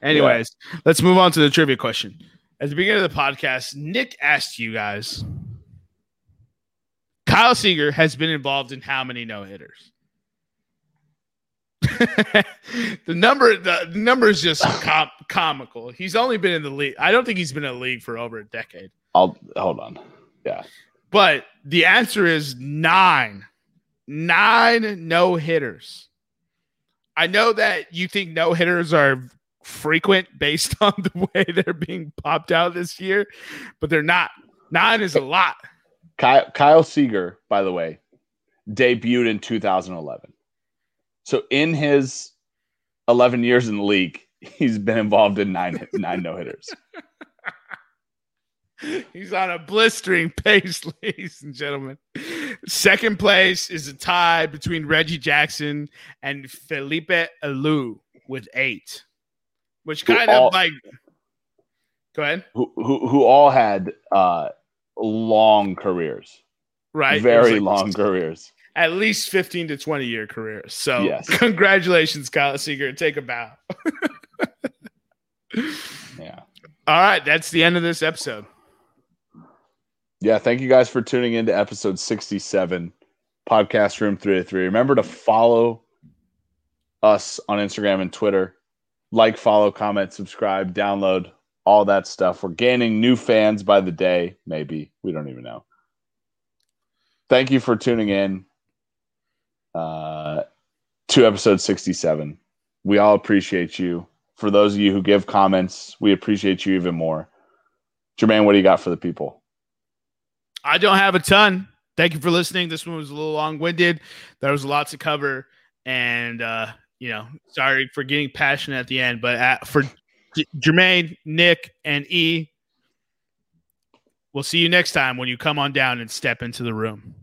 Anyways, yeah. Let's move on to the trivia question. At the beginning of the podcast, Nick asked you guys, Kyle Seager has been involved in how many no-hitters? the number the number is just com- comical. He's only been in the league. I don't think he's been in the league for over a decade. I'll hold on. Yeah. But the answer is nine. Nine no-hitters. I know that you think no-hitters are frequent based on the way they're being popped out this year, but they're not. Nine is a lot. Kyle, Kyle Seager, by the way, debuted in two thousand eleven. So in his eleven years in the league, he's been involved in nine nine no-hitters. He's on a blistering pace, ladies and gentlemen. Second place is a tie between Reggie Jackson and Felipe Alou with eight. Which kind all, of like, go ahead. Who who, who all had uh, long careers, right? Very like, long careers, at least fifteen to twenty year careers. So, yes. Congratulations, Kyle Seager. Take a bow. Yeah. All right, that's the end of this episode. Yeah, thank you guys for tuning in to episode sixty-seven, Podcast Room three oh three. Remember to follow us on Instagram and Twitter. Like, follow, comment, subscribe, download, all that stuff. We're gaining new fans by the day, maybe. We don't even know. Thank you for tuning in uh, to episode sixty-seven. We all appreciate you. For those of you who give comments, we appreciate you even more. Jermaine, what do you got for the people? I don't have a ton. Thank you for listening. This one was a little long-winded. There was lots to cover. And, uh, you know, sorry for getting passionate at the end. But at, for J- Jermaine, Nick, and E, we'll see you next time when you come on down and step into the room.